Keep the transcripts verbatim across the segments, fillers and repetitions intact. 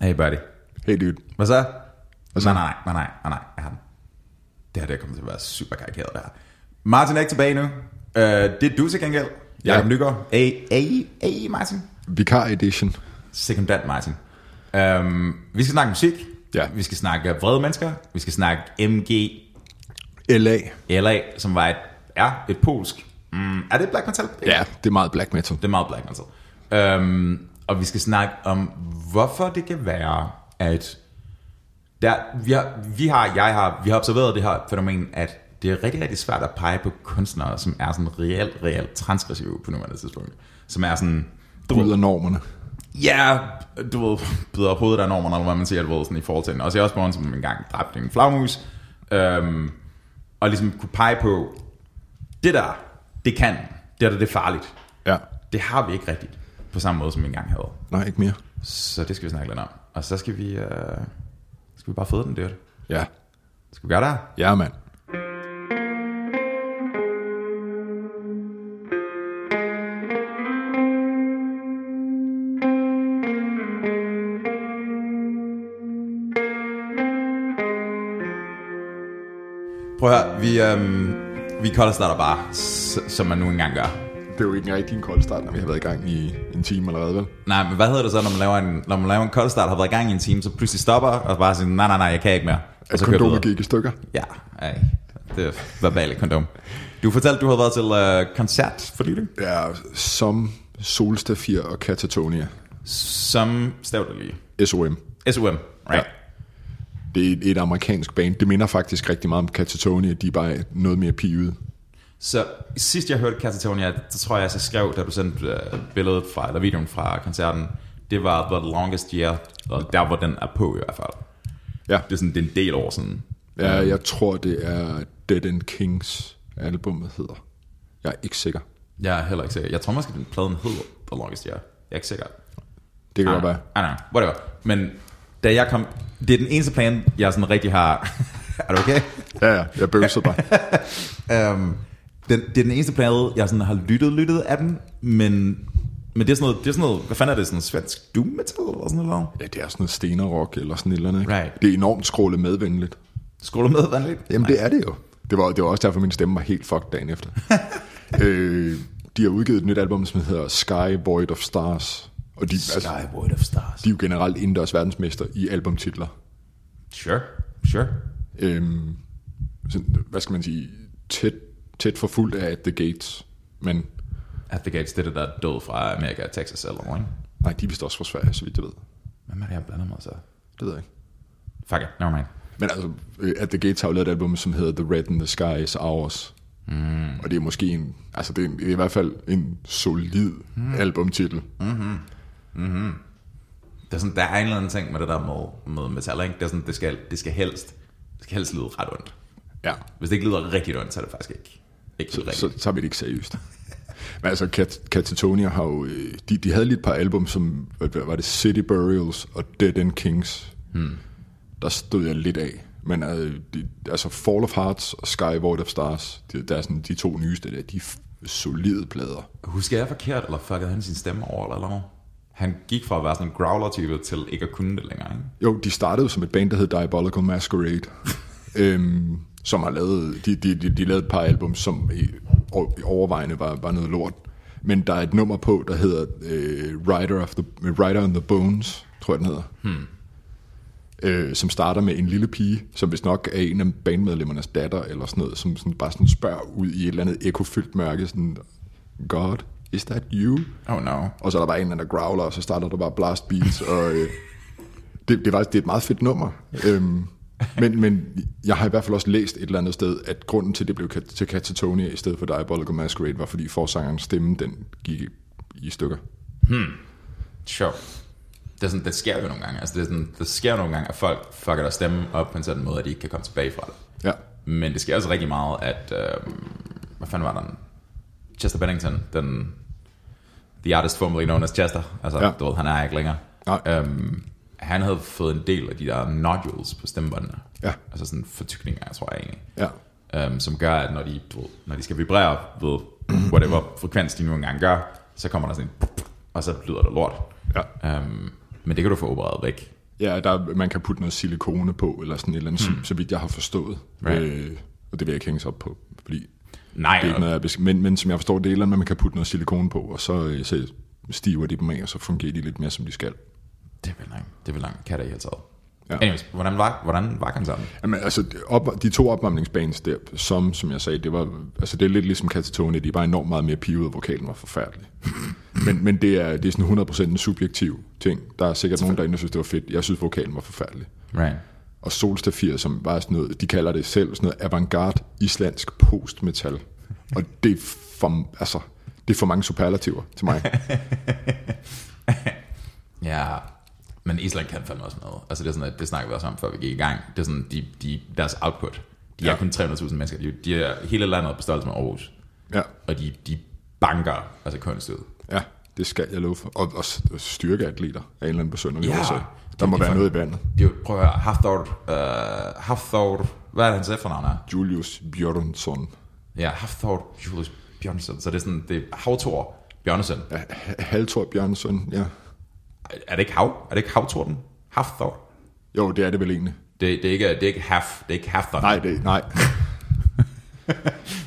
Hey buddy. Hey dude. Hvad så? Hvad så? Nej, nej, nej, nej, nej, nej, jeg har den. Det her, det kommer til at være super karikeret, det her. Martin er ikke tilbage nu. Uh, det er du til gengæld. Jakob Nygaard. A, A, A, Martin. Vikar edition. Sekundant Martin. Um, vi skal snakke musik. Ja. Vi skal snakke vrede mennesker. Vi skal snakke M G L A. L A, som var et, ja, et polsk. Mm, er det black metal? Ja, det er meget black metal. Det er meget black metal. Um, og vi skal snakke om, hvorfor det kan være, at der, vi, har, vi, har, jeg har, vi har observeret det her fænomen, at det er rigtig, rigtig svært at pege på kunstnere, som er sådan reelt, reelt transgressive på nuværende tidspunkt. Som er sådan... bryder normerne. Ja, yeah, du ved, bryder op hovedet af normerne, eller hvad man siger, du ved, sådan i forhold til den. Og så er også Osbourne, som engang dræbte en flagmus. Øhm, og ligesom kunne pege på, det der, det kan. Det der, det er farligt. Ja. Det har vi ikke rigtigt på samme måde, som vi engang havde. Nej, ikke mere. Så det skal vi snakke lidt om. Og så skal vi... Øh, skal vi bare føde den, det er det. Ja. Skal vi gøre det? Ja, mand. Prøv at høre, vi, øhm, vi koldstarter bare, som man nu engang gør. Det er jo ikke en rigtig en koldstart, når vi har været i gang i en time allerede, vel? Nej, men hvad hedder det så, når man laver en, når man laver en koldstart, har været i gang i en time, så pludselig stopper og bare siger, nej, nej, nej, jeg kan ikke mere. At kondomet gik i stykker? Ja, ej, det er verbalt kondom. Du fortalte, du havde været til øh, koncert for nylig? Ja, som Solstafir og Katatonia. Som stavdelige? S O M. S O M, right. Ja. Det er et amerikansk band. Det minder faktisk rigtig meget om Katatonia. De er bare noget mere pivet. Så sidst jeg hørte Katatonia, så tror jeg, så skrev, da du sendte uh, billedet fra, eller videoen fra koncerten, det var The Longest Year, og der var den er på i hvert fald. Ja. Det er sådan, det er en del år siden. Ja, jeg tror, det er Dead and Kings albumet hedder. Jeg er ikke sikker. Jeg er heller ikke sikker. Jeg tror måske, den pladen hedder The Longest Year. Jeg er ikke sikker. Det kan godt være. I don't know, whatever. Men... da jeg kom, det er den eneste plan, jeg sådan rigtig har... er du okay? Ja, ja, jeg bøvser bare. um, den, det er den eneste plan, jeg sådan har lyttet, lyttet af den, men, men det, er sådan noget, det er sådan noget... Hvad fanden er det? Sådan svensk doom metal eller sådan noget? Ja, det er sådan noget stenerrock eller sådan et eller andet. Right. Det er enormt skråle medvendeligt. Skråle medvendeligt? Jamen, det er det jo. Det var, det var også derfor, min stemme var helt fucked dagen efter. øh, de har udgivet et nyt album, som hedder Sky Void of Stars... og de, Sky, altså, Void of Stars. De er jo generelt indendørs verdensmester i albumtitler. Sure, sure. Øhm, sådan, hvad skal man sige? Tæt, tæt forfulgt af At The Gates. Men At The Gates, det der er død fra Amerika og Texas eller noget. Nej, de er vist også fra Sverige, så vidt jeg ved. Hvem er det, jeg blander mig så? Det ved jeg ikke. Fuck it, never mind. Men altså, At The Gates har jo lavet et album, som hedder The Red in the Sky is Ours. Mm. Og det er måske en, altså det er, en, det er i hvert fald en solid mm. albumtitel. Mhm. Mm-hmm. Det er sådan, der er en eller anden ting med det der med, med metal, ikke? Det er sådan, det skal, det skal helst det skal helst lyde ret ondt. Ja. Hvis det ikke lyder rigtig ondt, så er det faktisk ikke, ikke så, så tager vi det ikke seriøst. Men altså Kat, Katatonia har jo de, de havde lige et par album som var det City Burials og Dead End Kings. hmm. Der stod jeg lidt af. Men altså, de, altså Fall of Hearts og Sky Void of Stars de, der er sådan de to nyeste der, de solide plader. Husker jeg forkert, eller fuckede han sin stemme over eller noget? Han gik fra at være sådan en growler-type til ikke at kunne det længere, ikke? Jo, de startede som et band, der hed Diabolical Masquerade, øhm, som har lavet, de, de, de, de lavede et par album, som i, i overvejende var, var noget lort. Men der er et nummer på, der hedder øh, Rider, of the, Rider on the Bones, tror jeg den hedder, hmm. øh, som starter med en lille pige, som vist nok er en af bandmedlemmernes datter, eller sådan noget, som sådan, bare sådan spørger ud i et eller andet ekofyldt mørke, sådan, God... is that you? Oh no. Og så er der bare en eller anden, der growler, og så starter der bare blast beats, og øh, det, det, er faktisk, det er et meget fedt nummer. øhm, men, men jeg har i hvert fald også læst et eller andet sted, at grunden til, at det blev kat- til Katatonia i stedet for Diabolical Masquerade, var fordi forsangerens stemme, den gik i, i stykker. Hmm. Sure. Det er sådan, det sker jo nogle gange. Altså, det, er sådan, det sker nogle gange, at folk fucker deres stemme op på en sådan måde, at de ikke kan komme tilbage fra det. Ja. Men det sker også rigtig meget, at... Øh, hvad fanden var den? Chester Bennington, den the artist formerly known as Chester, altså ja. Du ved, han er ikke længere. Um, han havde fået en del af de der nodules på stemmebåndene, ja. Altså sådan fortykninger, jeg tror jeg egentlig, ja. um, som gør, at når de, du ved, når de skal vibrere ved whatever frekvens de nu engang gør, så kommer der sådan en, og så lyder det lort. Ja. Um, men det kan du få opereret væk. Ja, der, man kan putte noget silikone på, eller sådan et eller andet, mm. så vidt jeg har forstået. Right. Øh, og det vil jeg ikke hænges op på, fordi nej, det er ikke noget, jeg besk- men, men som jeg forstår, det er et eller andet, man kan putte noget silikone på, og så, så stiver de dem af, og så fungerer de lidt mere, som de skal. Det er vel langt. Det er vel langt. Kan der i hele taget. Ja. Anyways, hvordan var, hvordan var han sammen? Jamen, altså, op, de to opvarmningsbands der, som, som jeg sagde, det var, altså, det er lidt ligesom Katatonia, de var enormt meget mere pivet, og vokalen var forfærdelig. men, men det er, det er sådan hundrede procent en subjektiv ting. Der er sikkert nogen, der endnu synes, det var fedt. Jeg synes, vokalen var forfærdelig. Right. Og Solstafir, som var sådan noget, de kalder det selv sådan noget avantgarde islandsk postmetal. Og det er for, altså, det er for mange superlativer til mig. Ja... Men Island kan fandme også noget. Altså det er sådan, at det snakker vi også om, før vi gik i gang. Det er sådan, de, de, deres output. De ja. er kun tre hundrede tusind mennesker. De, de er hele landet på størrelse med Aarhus. Ja. Og de, de banker altså kunst ud. Ja, det skal jeg love for. Og, og styrkeatleter af en eller anden besønderlig ja. årsag. Der må de, være de, noget i vandet. De, prøv at høre, Hafþór, øh, Hafþór, hvad er hans efternavn er? Julius Bjørnsson. Ja, Hafþór Júlíus Björnsson. Så det er sådan, det er Hafþór Bjørnsson. Ja, Hafþór Bjørnsson, ja. Er det ikke hav? Er det ikke havtorden? Hafþór? Jo, det er det vel egentlig. Det, det er ikke det er ikke haf, det er ikke Hafþór. Nej, det er, nej.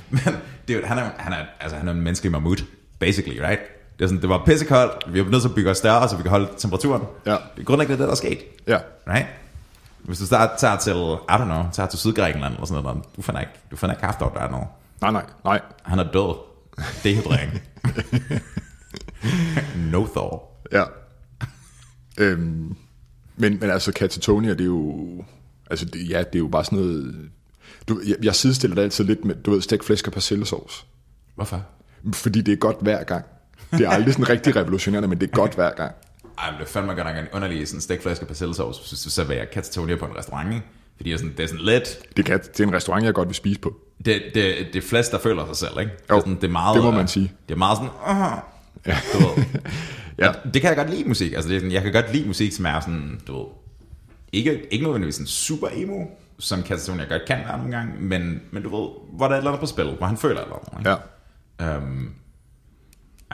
Men det er, han er han er altså han er en menneskelig mammut, basically, right? Det er sådan, det var pissekoldt. Vi er nødt til at bygge os større, så vi kan holde temperaturen. Ja. Det er grundlæggende det der er sket. Ja. Right? Hvis du starter, tager til, I don't know, tager til Sydgrækenland eller sådan noget, du finder ikke, du finder ikke Hafþór der nu. Nej, nej, nej. Han er død. Dehydrering. No Thor. Ja. Øhm, men, men altså Katatonia, det er jo altså det, ja, det er jo bare sådan noget du, jeg, jeg sidestiller det altid lidt med, du ved, stegt flæsk og persillesauce. Hvorfor? Fordi det er godt hver gang. Det er aldrig sådan rigtig revolutionerende, men det er godt hver gang. Ej, men det fandt man godt nok en underlig sådan stegt flæsk og persillesauce, hvis du serverer Katatonia på en restaurant, ikke? Fordi det er sådan, det er sådan lidt det, kan, det er en restaurant, jeg godt vil spise på. Det, det, det er flest, der føler sig selv, ikke? Jo, det, er sådan, det, er meget, det må man sige. Det er meget sådan uh, ja. Du ved. Ja. Det kan jeg godt lide musik. Altså det er sådan, jeg kan godt lide musik, som er sådan, du ved, ikke ikke nødvendigvis en super emo, som Katatonia godt kan være nogle gange, men men du ved, hvor der er et eller andet på spil, hvor han føler et eller andet. Ja. Um,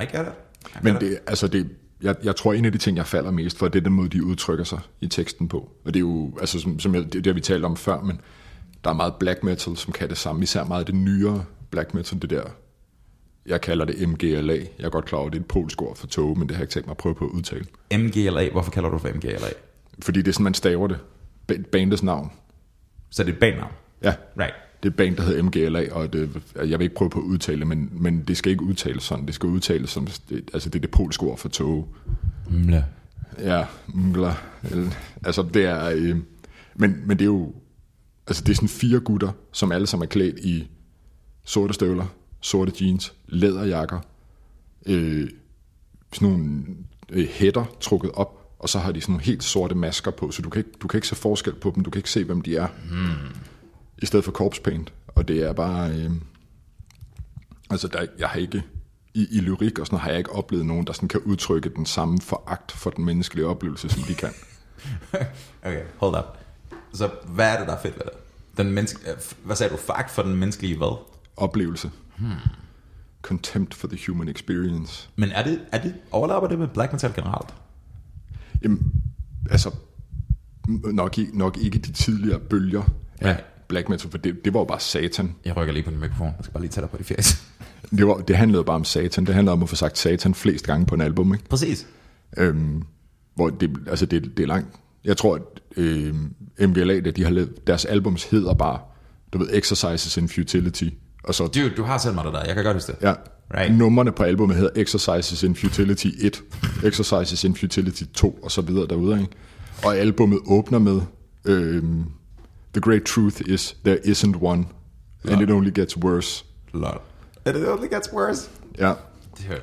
I get it. I men get det, it. altså det, jeg jeg tror en af de ting, jeg falder mest for, det er den måde, de udtrykker sig i teksten på. Og det er jo altså som, som jeg, det har vi talt om før, men der er meget black metal, som kan det samme, især meget det nyere black metal, det der. Jeg kalder det M G L A. Jeg er godt klar over, det er et polsk ord for tog, men det har jeg ikke tænkt mig at prøve på at udtale. M G L A, hvorfor kalder du for M G L A? Fordi det er sådan, man staver det. Bandets navn. Så det er et bandnavn? Ja, right. Det er et band, der hedder M G L A, og det, jeg vil ikke prøve på at udtale, men, men det skal ikke udtales sådan. Det skal udtales som, det, altså det er det polske ord for tog. Mla. Ja, mla. Altså det er, øh, men, men det er jo, altså det er sådan fire gutter, som alle sammen er klædt i sorte støvler, sorte jeans, læderjakker, øh, sådan nogle øh, hætter trukket op, og så har de sådan nogle helt sorte masker på, så du kan ikke, du kan ikke se forskel på dem, du kan ikke se, hvem de er, hmm. i stedet for corpse paint. Og det er bare, øh, altså der, jeg har ikke, i, i lyrik og sådan noget, har jeg ikke oplevet nogen, der sådan kan udtrykke den samme foragt for den menneskelige oplevelse, som de kan. Okay, hold up. Så hvad er det, der er fedt ved det? Den menneske, hvad sagde du, foragt for den menneskelige hvad? Oplevelse. Hmm. Contempt for the human experience. Men er det, er det, overlapper det med black metal generelt? Jamen, altså, nok, nok ikke de tidligere bølger af ja. black metal, for det, det var jo bare satan. Jeg rykker lige på din mikrofon, jeg skal bare lige tage dig på de fjæs. Det, var, det handlede bare om satan, det handlede om at få sagt satan flest gange på en album, ikke? Præcis. Øhm, hvor det, altså det, det er langt. Jeg tror, at øh, M G L A, de har lavet, deres albums hedder bare, du ved, Exercises in Futility. Og så, dude, du har selv mig der, jeg kan godt huske det. Ja. Right. Nummerne på albumet hedder Exercises in Futility et, Exercises in Futility to, og så videre derude, ikke? Og albumet åbner med øhm, The great truth is there isn't one, and it only gets worse. Lol. And it only gets worse? Ja.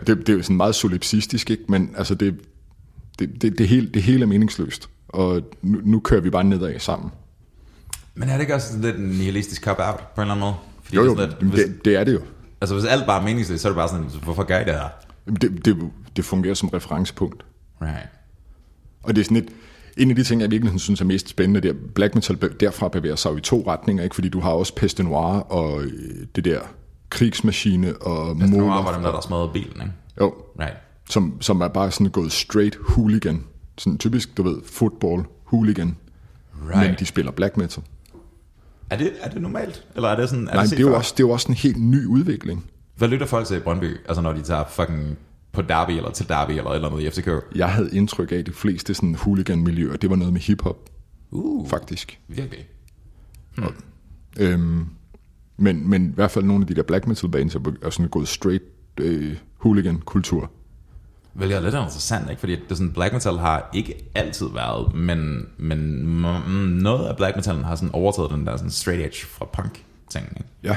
Det, det er jo sådan meget solipsistisk, ikke? Men altså det, det, det, det, hele, det hele er meningsløst, og nu, nu kører vi bare nedad sammen. Men er det ikke også lidt en nihilistisk cop-out på en eller anden måde? Jo, jo, sådan, at, hvis, det, det er det jo. Altså hvis alt bare er meningsløst, så er det bare sådan, hvorfor gør I det her? Det, det, det fungerer som referencepunkt. Right. Og det er sådan et, en af de ting, jeg virkelig synes er mest spændende, det er, black metal derfra bevæger sig jo i to retninger, ikke? Fordi du har også Peste Noir og det der krigsmaskine og Peste Noir måler, var dem der, der smadrede bilen, ikke? Jo, right. som, som er bare sådan gået straight hooligan. Sådan typisk, du ved, football hooligan, right. Men de spiller black metal. Er det, er det normalt? Eller er det sådan, er nej, det, det, er jo også, det er jo også en helt ny udvikling. Hvad lytter folk til i Brøndby, altså når de tager fucking på derby eller til derby eller eller noget i F C K? Jeg havde indtryk af, at de fleste sådan hooligan-miljøer, det var noget med hiphop, uh, faktisk. Virkelig? Hmm. Og, øhm, men, men i hvert fald nogle af de der black metal bands er sådan gået straight øh, hooligan-kultur. Hvilket er lidt interessant, ikke? Fordi det er sådan, black metal har ikke altid været, men, men noget af black metalen har sådan overtaget den der sådan straight edge fra punk-ting. Ja.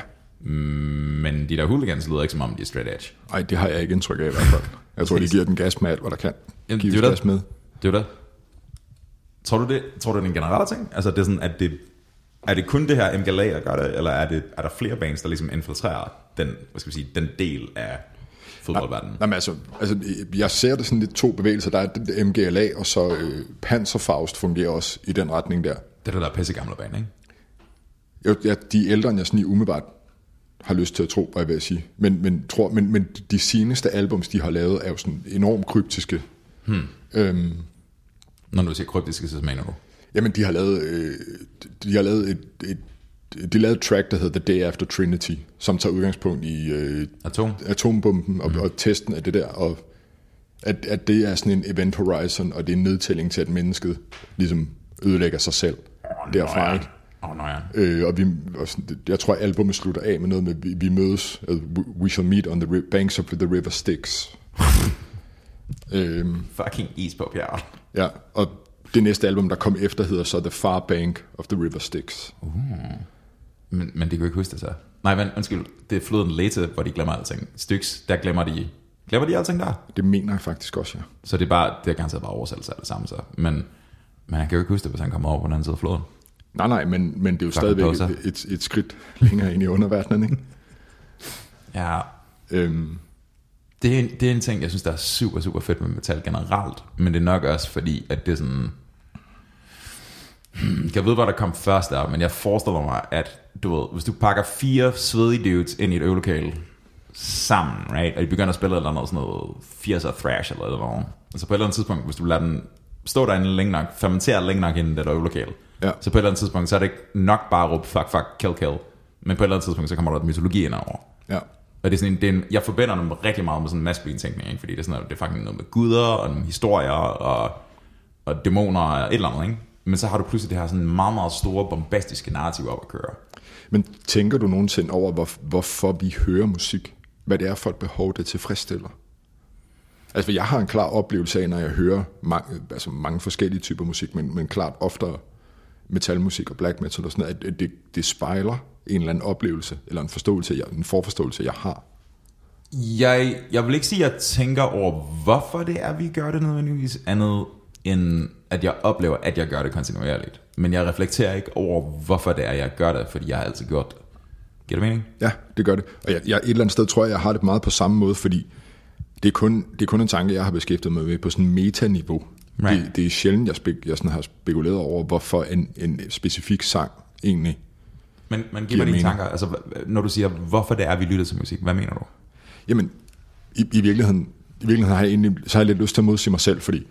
Men de der hooligans lyder ikke som om de er straight edge. Nej, det har jeg ikke indtryk af i hvert fald. Jeg tror, de giver den gas med alt, hvad der kan. Jamen, gives det gas det. Med. Det er jo det. Tror du det, tror du, det er en generelle ting? Altså, det er sådan, at det... Er det kun det her M G L A, der gør det, eller er, det, er der flere bands, der ligesom infiltrerer den, hvad skal vi sige, den del af fodboldverdenen? Nej, men altså, altså, jeg ser det sådan lidt to bevægelser. Der er den der M G L A, og så øh, Panzerfaust fungerer også i den retning der. Det der der pisse gamle band, ikke? Jo, ja, de ældre, end jeg sådan lige umiddelbart har lyst til at tro, hvad jeg vil sige. Men, men, tror, men, men de seneste albums, de har lavet, er jo sådan enormt kryptiske. Hmm. Øhm, Når du siger kryptiske, så mener du? Jamen, de har lavet, øh, de har lavet et, et, et, de lavede et track, der hedder The Day After Trinity, som tager udgangspunkt i øh, Atom. atombomben og, mm. og testen af det der, og at, at det er sådan en event horizon, og det er en nedtælling til, at mennesket ligesom ødelægger sig selv. Oh, derfra, ikke? Oh, no, ja. øh, og vi, og sådan, jeg tror, at albumet slutter af med noget med, vi, vi mødes, uh, we shall meet on the banks of the river Styx. øhm, Fucking ispop, ja. Ja, og det næste album, der kom efter, hedder så The Far Bank of the River Styx. Uh, men, men det kan jo ikke huske det så. Nej, men undskyld, det er floden Lete, hvor de glemmer alting. Styx, der glemmer de, glemmer de alting der? Det mener jeg faktisk også, ja. Så det er bare, det er ganske bare oversættelse af det samme så. Men, men han kan jo ikke huske det, hvis han kommer over på den anden side af floden. Nej, nej, men, men det er jo stadigvæk et, et, et skridt længere ind i underverdenen, ikke? Ja. Øhm. Det, er en, det er en ting, jeg synes, der er super, super fedt med metal generelt. Men det er nok også fordi, at det er sådan... Jeg ved, hvad der kom først der, men jeg forestiller mig, at du ved, hvis du pakker fire svedige dudes ind i et øvelokale sammen, right? Og de begynder at spille eller noget sådan noget firser thrash eller noget, og så på et eller andet tidspunkt, hvis du lader den stå derinde længe nok, fermentere længe nok inden det der øvelokale, ja. Så på et eller andet tidspunkt, så er det ikke nok bare at råbe fuck, fuck, kill, kill, men på et eller andet tidspunkt, så kommer der et mytologi ind over. Ja. Og det er sådan en, det er en, jeg forbinder dem rigtig meget med sådan en maskulin-tænkning, ikke? Fordi det er sådan noget, det er faktisk noget med guder og nogle historier og, og dæmoner og et eller andet, ikke? Men så har du pludselig det her sådan meget, meget store, bombastiske narrativ op at køre. Men tænker du nogensinde over, hvor, hvorfor vi hører musik? Hvad det er for et behov, det tilfredsstiller? Altså, jeg har en klar oplevelse af, når jeg hører mange, altså mange forskellige typer musik, men, men klart oftere metalmusik og black metal og sådan noget, at det, det spejler en eller anden oplevelse, eller en forståelse, en forforståelse, jeg har. Jeg, jeg vil ikke sige, at jeg tænker over, hvorfor det er, vi gør det nødvendigvis andet, end at jeg oplever, at jeg gør det kontinuerligt. Men jeg reflekterer ikke over, hvorfor det er, jeg gør det, fordi jeg har altid gjort det. Giver det mening? Ja, det gør det. Og jeg, jeg, et eller andet sted tror jeg, jeg har det meget på samme måde, fordi det er kun, det er kun en tanke, jeg har beskæftiget mig med på sådan metaniveau. Right. Det, det er sjældent, jeg, spek, jeg sådan har spekuleret over, hvorfor en, en specifik sang egentlig. Men, men giv mig dine tanker. Altså, når du siger, hvorfor det er, vi lytter til musik, hvad mener du? Jamen, i, i virkeligheden, i virkeligheden har jeg egentlig, så har jeg lidt lyst til at modsige mig selv, fordi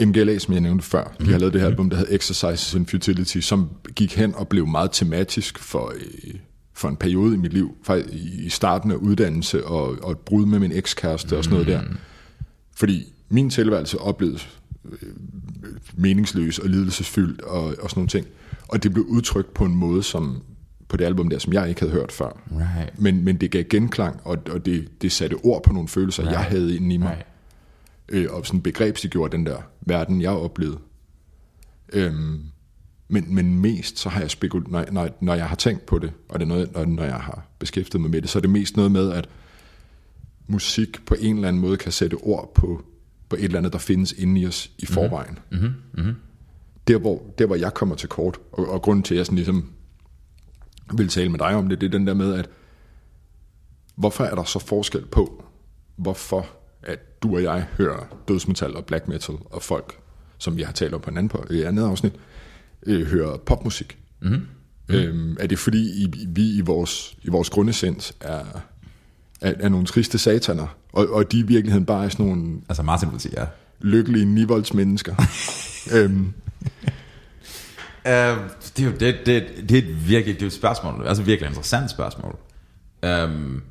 M G L A, som jeg nævnte før, de mm-hmm. har lavet det her album, der hed Exercises in Futility, som gik hen og blev meget tematisk for, øh, for en periode i mit liv, faktisk i starten af uddannelse og, og et brud med min ekskæreste mm-hmm. og sådan noget der. Fordi min tilværelse opleves øh, meningsløs og lidelsesfyldt og, og sådan nogle ting. Og det blev udtrykt på en måde, som på det album der, som jeg ikke havde hørt før. Right. Men, men det gav genklang, og, og det, det satte ord på nogle følelser, right. jeg havde inde i mig. Right. Øh, og sådan begrebsliggjorde den der verden, jeg oplevede. Øhm, men, men mest, så har jeg spekuleret, når, når, når jeg har tænkt på det, og det er noget, når, når jeg har beskæftiget mig med det, så er det mest noget med, at musik på en eller anden måde kan sætte ord på, på et eller andet, der findes inde i os i forvejen. Mm-hmm. Mm-hmm. Der, hvor, der, hvor jeg kommer til kort, og, og grunden til, at jeg sådan ligesom vil tale med dig om det, det er den der med, at hvorfor er der så forskel på, hvorfor at du og jeg hører dødsmetal og black metal, og folk, som vi har talt om på en anden, på, øh, anden afsnit, øh, hører popmusik. Mm-hmm. Mm-hmm. Øhm, er det fordi, I, vi i vores, i vores grundessens er, er, er nogle triste sataner, og, og de i virkeligheden bare er sådan nogle... Altså Martin vil sige, ja. Lykkelige ni volts mennesker. øhm, Uh, det er jo det, det, det er et virkelig det er et spørgsmål, altså virkelig interessant spørgsmål. Um,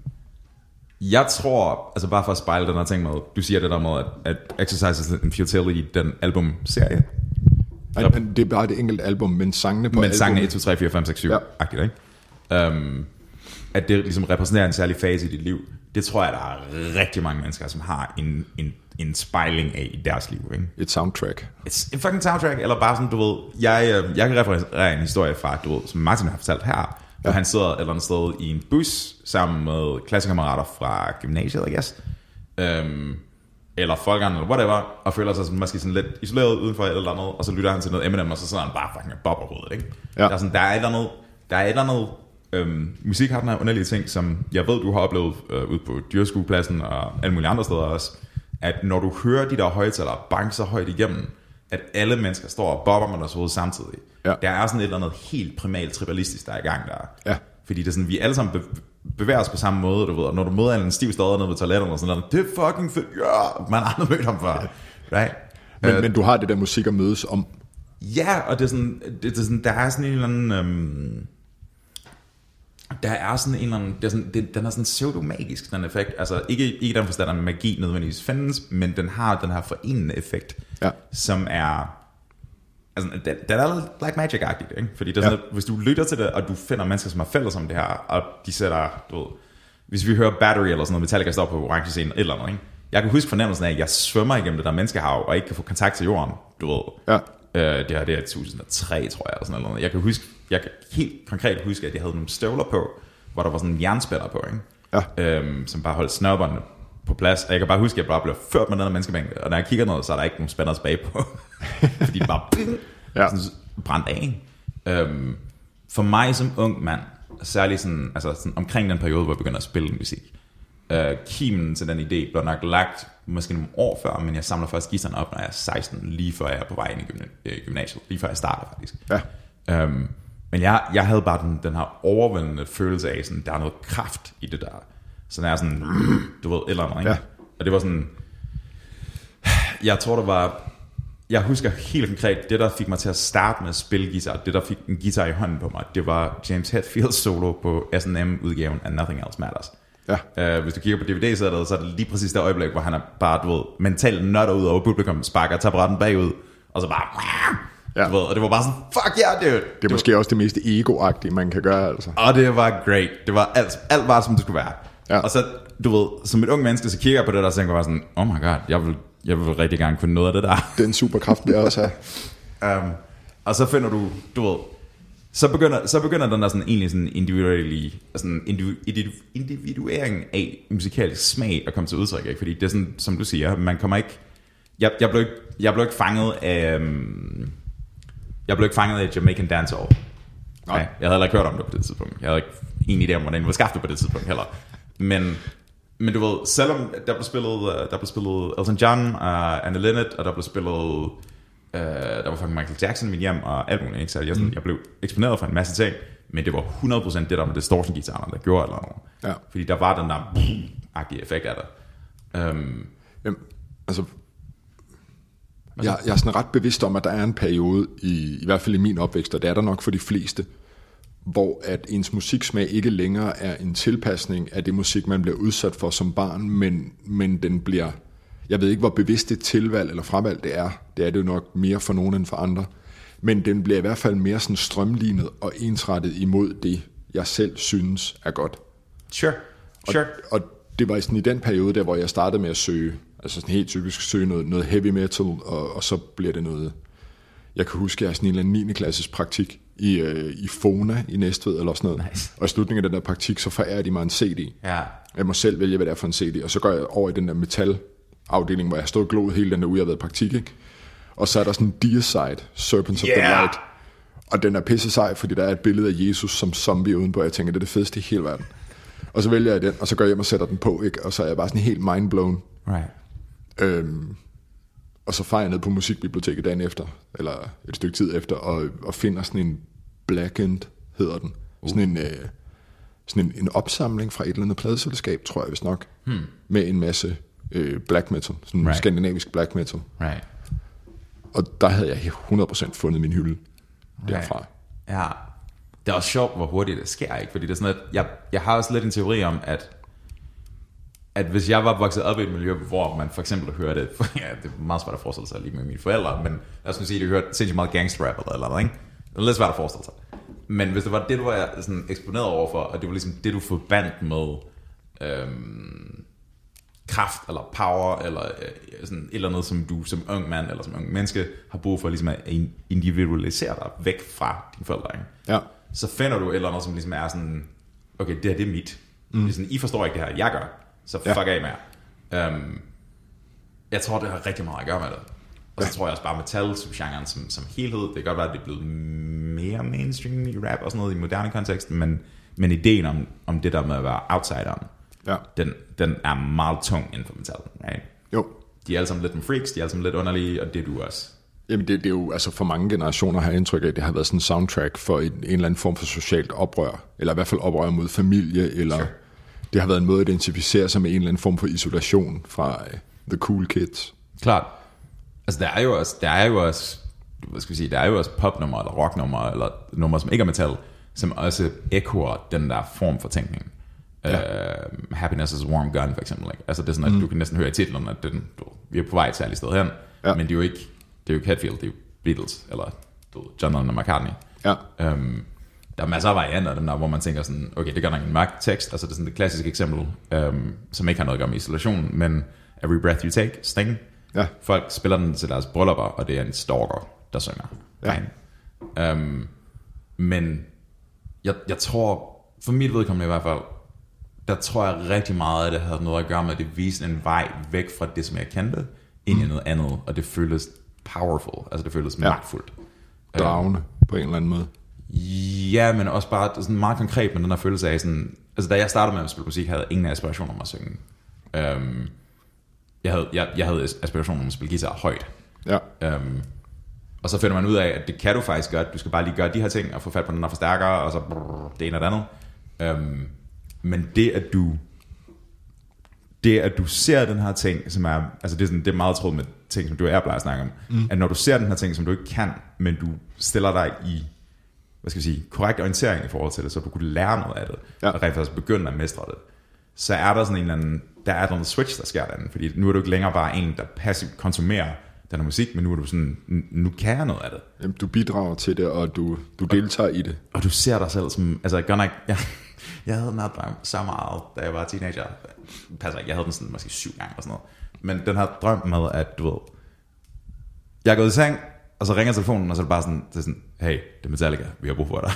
jeg tror, altså bare for at spejle den her ting med, du siger det der med, at, at Exercises in Futility, den albumserie. Nej, men det er bare det enkelte album, men sangene på men album. Sangene et, to, tre, fire, fem, seks, syv, ja. Agtigt, ikke? Um, at det ligesom repræsenterer en særlig fase i dit liv, det tror jeg, der er rigtig mange mennesker, som har en, en, en spejling af i deres liv, ikke? Et soundtrack. Et, et fucking soundtrack, eller bare sådan, du ved, jeg, jeg kan referere en historie fra, du ved, som Martin har fortalt her, hvor ja. Han sidder et eller andet sted i en bus, sammen med klassekammerater fra gymnasiet, I guess, um, eller folkene, eller whatever, og føler sig sådan, måske sådan lidt isoleret udenfor et eller andet, og så lytter han til noget Eminem, og så sidder han bare fucking bobber hovedet, ikke? Ja. Der er sådan, der er et eller andet, der er et eller andet, Øhm, musik har den her underlige ting, som jeg ved du har oplevet øh, ude på dyreskuepladsen og alle mulige andre steder også, at når du hører de der højtalere banke så højt igennem, at alle mennesker står og bobber med deres hoved samtidig, ja. Der er sådan et eller andet helt primalt tribalistisk der er i gang der, ja. Fordi det er sådan, vi alle sammen be- bevæger os på samme måde, du ved, og når du møder en stiv stadig nede ved toiletterne og sådan noget, det er fucking fedt, yeah! Man har aldrig mødt ham før, right? men, øh, men du har det der musik at mødes om, ja, og det er sådan, det er sådan der er sådan en eller anden øhm, der er sådan en eller anden, er sådan, det, den er sådan pseudomagisk, den effekt. Altså ikke, ikke den forstand, at magi nødvendigvis findes, men den har den her forenende effekt, ja. Som er... Altså, den, den er lidt black magic-agtigt, ikke? Fordi det er sådan, ja. At, hvis du lytter til det, og du finder mennesker, som har fælles om det her, og de sætter, du ved... Hvis vi hører Battery eller sådan noget, Metallica står på orange scenen, et eller andet, ikke? Jeg kan huske fornemmelsen af, at jeg svømmer igennem det der menneskehav, og ikke kan få kontakt til jorden, du ved... Ja. Det her, det er to tusind og tre, tror jeg, eller sådan noget. Jeg kan huske, jeg kan helt konkret huske, at jeg havde nogle støvler på, hvor der var sådan en jernspætter på, ikke? Ja. Øhm, som bare holdt snørbåndene på plads. Og jeg kan bare huske, at jeg bare blev ført med den her menneskemængde, og når jeg kigger ned, så er der ikke nogen spænder tilbage på. Fordi det bare bling, ja. Sådan brændt af. Øhm, for mig som ung mand, særligt sådan, altså sådan omkring den periode, hvor jeg begynder at spille musik, øh, kimen til den idé blev nok lagt måske nogle år før, men jeg samler først gisterne op, når jeg er seksten, lige før jeg er på vej ind i gymnasiet, lige før jeg starter faktisk. Ja. Øhm, men jeg, jeg havde bare den, den her overvældende følelse af, sådan, der er noget kraft i det der. Så der er sådan, du ved, et eller andet, ikke? Ja. Og det var sådan, jeg tror det var, jeg husker helt konkret, det der fik mig til at starte med at spille guitar, det der fik en guitar i hånden på mig, det var James Hetfield solo på S and M-udgaven af Nothing Else Matters. Ja. Uh, hvis du kigger på D V D-sættet, så er det lige præcis det øjeblik, hvor han er bare, du ved, mentalt nødt ud over publikum, sparker taburetten bagud, og så bare, ja. Du ved, og det var bare sådan, fuck yeah, dude. Det er du måske var... også det mest ego-agtige, man kan gøre, altså. Og det var great. Det var alt, alt var, som det skulle være. Ja. Og så, du ved, som et ung menneske, så kigger jeg på det der, og så tænker jeg bare sådan, oh my god, jeg vil, jeg vil rigtig gerne kunne noget af det der. Det er en superkraft, det også have. um, og så finder du, du ved... Så begynder, så begynder den der sådan, egentlig sådan individuelle, sådan individuering af musikalsk smag at komme til udtryk, ikke? Fordi det er sådan, som du siger, man kommer ikke... Jeg, jeg, blev, ikke, jeg blev ikke fanget af... Jeg blev ikke fanget af Jamaican Dancehall. Nej. Jeg havde heller ikke hørt om det på det tidspunkt. Jeg havde ikke en idé om, hvordan det var skaffet på det tidspunkt heller. Men, men du ved, selvom der blev spillet, der blev spillet Elton John og Anne Linnet, og der blev spillet... Uh, der var fucking Michael Jackson i mit hjem og alt muligt, ikke? Så jeg, sådan, mm. jeg blev eksponeret for en masse ting, men det var hundrede procent det der med distortion-gitarerne, der gjorde eller noget. Ja. Fordi der var den der agtige effekt af det. Um, Jamen, altså, jeg, jeg er sådan ret bevidst om, at der er en periode, i, i hvert fald i min opvækst, og det er der nok for de fleste, hvor at ens musiksmag ikke længere er en tilpasning af det musik, man bliver udsat for som barn, men, men den bliver... Jeg ved ikke, hvor bevidst det tilvalg eller fravalg det er. Det er det jo nok mere for nogen end for andre. Men den bliver i hvert fald mere sådan strømlignet og ensrettet imod det, jeg selv synes er godt. Sure, sure. Og, og det var sådan i den periode, der, hvor jeg startede med at søge, altså sådan helt typisk søge noget, noget heavy metal, og, og så bliver det noget... Jeg kan huske, at jeg er sådan en eller anden niende klasses praktik i, øh, i Fona i Næstved, eller sådan noget. Nice. Og i slutningen af den der praktik, så forærer de mig en C D. Ja. Jeg må selv vælge, hvad det er for en C D, og så går jeg over i den der metal afdeling, hvor jeg stod og glod hele den der uge, jeg har været i praktik, ikke? Og så er der sådan en Dearside Serpents yeah. of the Light, og den er pisse sej, fordi der er et billede af Jesus som zombie udenpå, og jeg tænker, det er det fedeste i hele verden. Og så vælger jeg den, og så går jeg hjem og sætter den på, ikke? Og så er jeg bare sådan helt mindblown. Right. Øhm, og så farer jeg ned på musikbiblioteket dagen efter, eller et stykke tid efter, og, og finder sådan en Blackened, hedder den. Uh. Sådan en... Øh, sådan en, en opsamling fra et eller andet pladeselskab, tror jeg vist nok, hmm. med en masse... black metal, sådan right. skandinavisk black metal. Right. Og der havde jeg hundrede procent fundet min hylde. derfra. Ja. Det er også sjovt, hvor hurtigt det sker, ikke? Fordi det er sådan, at jeg, jeg har også lidt en teori om, at, at hvis jeg var vokset op i et miljø, hvor man for eksempel hørte, for ja, det er meget svært at forestille sig lige med mine forældre, men lad os nu sige, at de hørte sindssygt meget gangsterrap eller eller andet, ikke? Det er lidt svært at forestille sig. Men hvis det var det, du var sådan eksponeret overfor, og det var ligesom det, du forbandt med øhm, kraft eller power, eller øh, sådan et eller andet, som du som ung mand eller som ung menneske har brug for ligesom at individualisere dig væk fra dine forældre, ikke? Ja. Så finder du et eller andet, som ligesom er sådan, okay, det her, det er mit. Mm. Det er sådan, I forstår ikke det her, jeg gør, så fuck ja. af med jer. Um, jeg tror, det har rigtig meget at gøre med det. Og så ja. tror jeg også bare metal, som genren som, som helhed, det kan godt være, at det er blevet mere mainstream i rap og sådan noget i moderne kontekst, men, men ideen om, om det der med at være outsideren, ja. den, den er meget tung inden for metal. Right? Jo. De er alle sammen lidt med freaks, de er alle sammen lidt underlige, og det er du også. Jamen det, det er jo, altså for mange generationer har jeg indtryk af, at det har været sådan en soundtrack for en, en eller anden form for socialt oprør, eller i hvert fald oprør mod familie, eller sure. det har været en måde at identificere sig med en eller anden form for isolation fra uh, the cool kids. Klart. Altså der er jo også, der er jo også, hvad skal vi sige, der er jo også popnummer, eller rocknummer, eller nummer, som ikke er metal, som også ekkoer den der form for tænkning. Ja. Uh, Happiness is a Warm Gun, for eksempel. Ikke? Altså det er sådan, at mm. du kan næsten høre i titlen, at den, du, vi er på vej et særligt sted hen, ja. men det er jo ikke... Det er jo Hetfield, det er jo Beatles, eller John Lennon og McCartney. Ja. Øhm, der er masser af varianter af dem der, hvor man tænker sådan, okay, det gør nok en magt tekst, altså det er sådan et klassisk eksempel, øhm, som ikke har noget at gøre med isolation, men Every Breath You Take, Sting. Ja. Folk spiller den til deres bryllupper, og det er en stalker, der synger. Ja. Øhm, men jeg, jeg tror, for mit vedkommende i hvert fald, der tror jeg rigtig meget, at det havde noget at gøre med, at det viste en vej væk fra det, som jeg kendte, ind i mm. noget andet, og det føltes... powerful, altså det føles ja. magtfuldt. Dragende, øh, på en eller anden måde. Ja, men også bare sådan meget konkret med den her følelse af sådan, altså da jeg startede med at spille musik, havde jeg ingen aspirationer om at synge. Øhm, jeg, havde, jeg, jeg havde aspirationer om at spille guitar højt. Ja. Øhm, og så finder man ud af, at det kan du faktisk godt, du skal bare lige gøre de her ting, og få fat på den her forstærkere, og så brrr, det ene og det andet. Øhm, men det at du, det at du ser den her ting, som er, altså det er, sådan, det er meget tråd med ting, som du og jeg plejer at snakke om, mm. at når du ser den her ting, som du ikke kan, men du stiller dig i, hvad skal jeg sige, korrekt orientering i forhold til det, så du kunne lære noget af det, ja. og rent faktisk begynde at mestre det, så er der sådan en eller anden, der er noget switch, der sker derinde, fordi nu er du ikke længere bare en, der passivt konsumerer den her musik, men nu er du sådan, nu kan jeg noget af det. Jamen, du bidrager til det, og du, du deltager og, i det. Og du ser dig selv som, altså jeg gør nok, jeg, jeg havde den her drøm så meget, da jeg var teenager, passer ikke, jeg havde den sådan måske syv gange eller sådan noget. Men den her drøm med, at du ved, jeg er gået i seng, og så ringer telefonen, og så er det bare sådan, det er sådan, hey, det er Metallica, vi har brug for dig.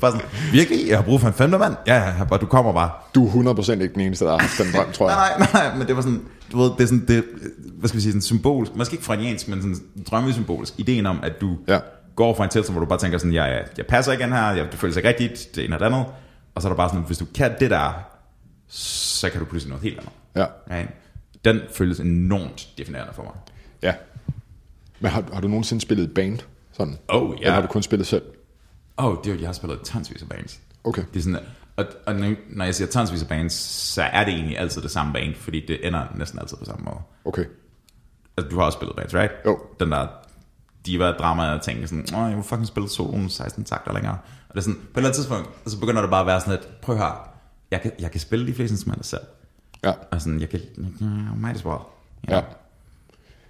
Bare sådan, virkelig, jeg har brug for en femte mand? Ja, ja, du kommer bare. Du er hundrede procent ikke den eneste, der har haft den drøm, tror jeg. nej, nej, nej, men det var sådan, du ved, det er sådan, det, hvad skal vi sige, sådan symbolisk, måske ikke freniansk, men sådan drømmesymbolisk, ideen om, at du ja. går fra en tilstand, hvor du bare tænker sådan, ja, jeg, jeg passer igen her, jeg, det føles ikke rigtigt, det er en eller andet, og så er der bare sådan, hvis du kan det der, så kan du pludselig noget helt andet. Ja. Okay. Den føles enormt definerende for mig. Ja. Men har, har du nogensinde spillet et band? Sådan? Oh, ja. Eller har du kun spillet selv? Oh, det er jo, jeg har spillet tonsvis af bands. Okay. Det er sådan, og, og når jeg siger tonsvis af bands, så er det egentlig altid det samme band, fordi det ender næsten altid på samme måde. Okay. Altså, du har også spillet bands, right? Jo. Den der diva-drama, jeg tænker sådan, åh, jeg må fucking spille soloen seksten takter længere. Og det er sådan, på et eller andet tidspunkt, så begynder det bare at være sådan lidt, prøv her, jeg kan, jeg kan spille de fleste instrumenter selv. Ja. Og sådan, jeg kan... Might as well. Ja. ja.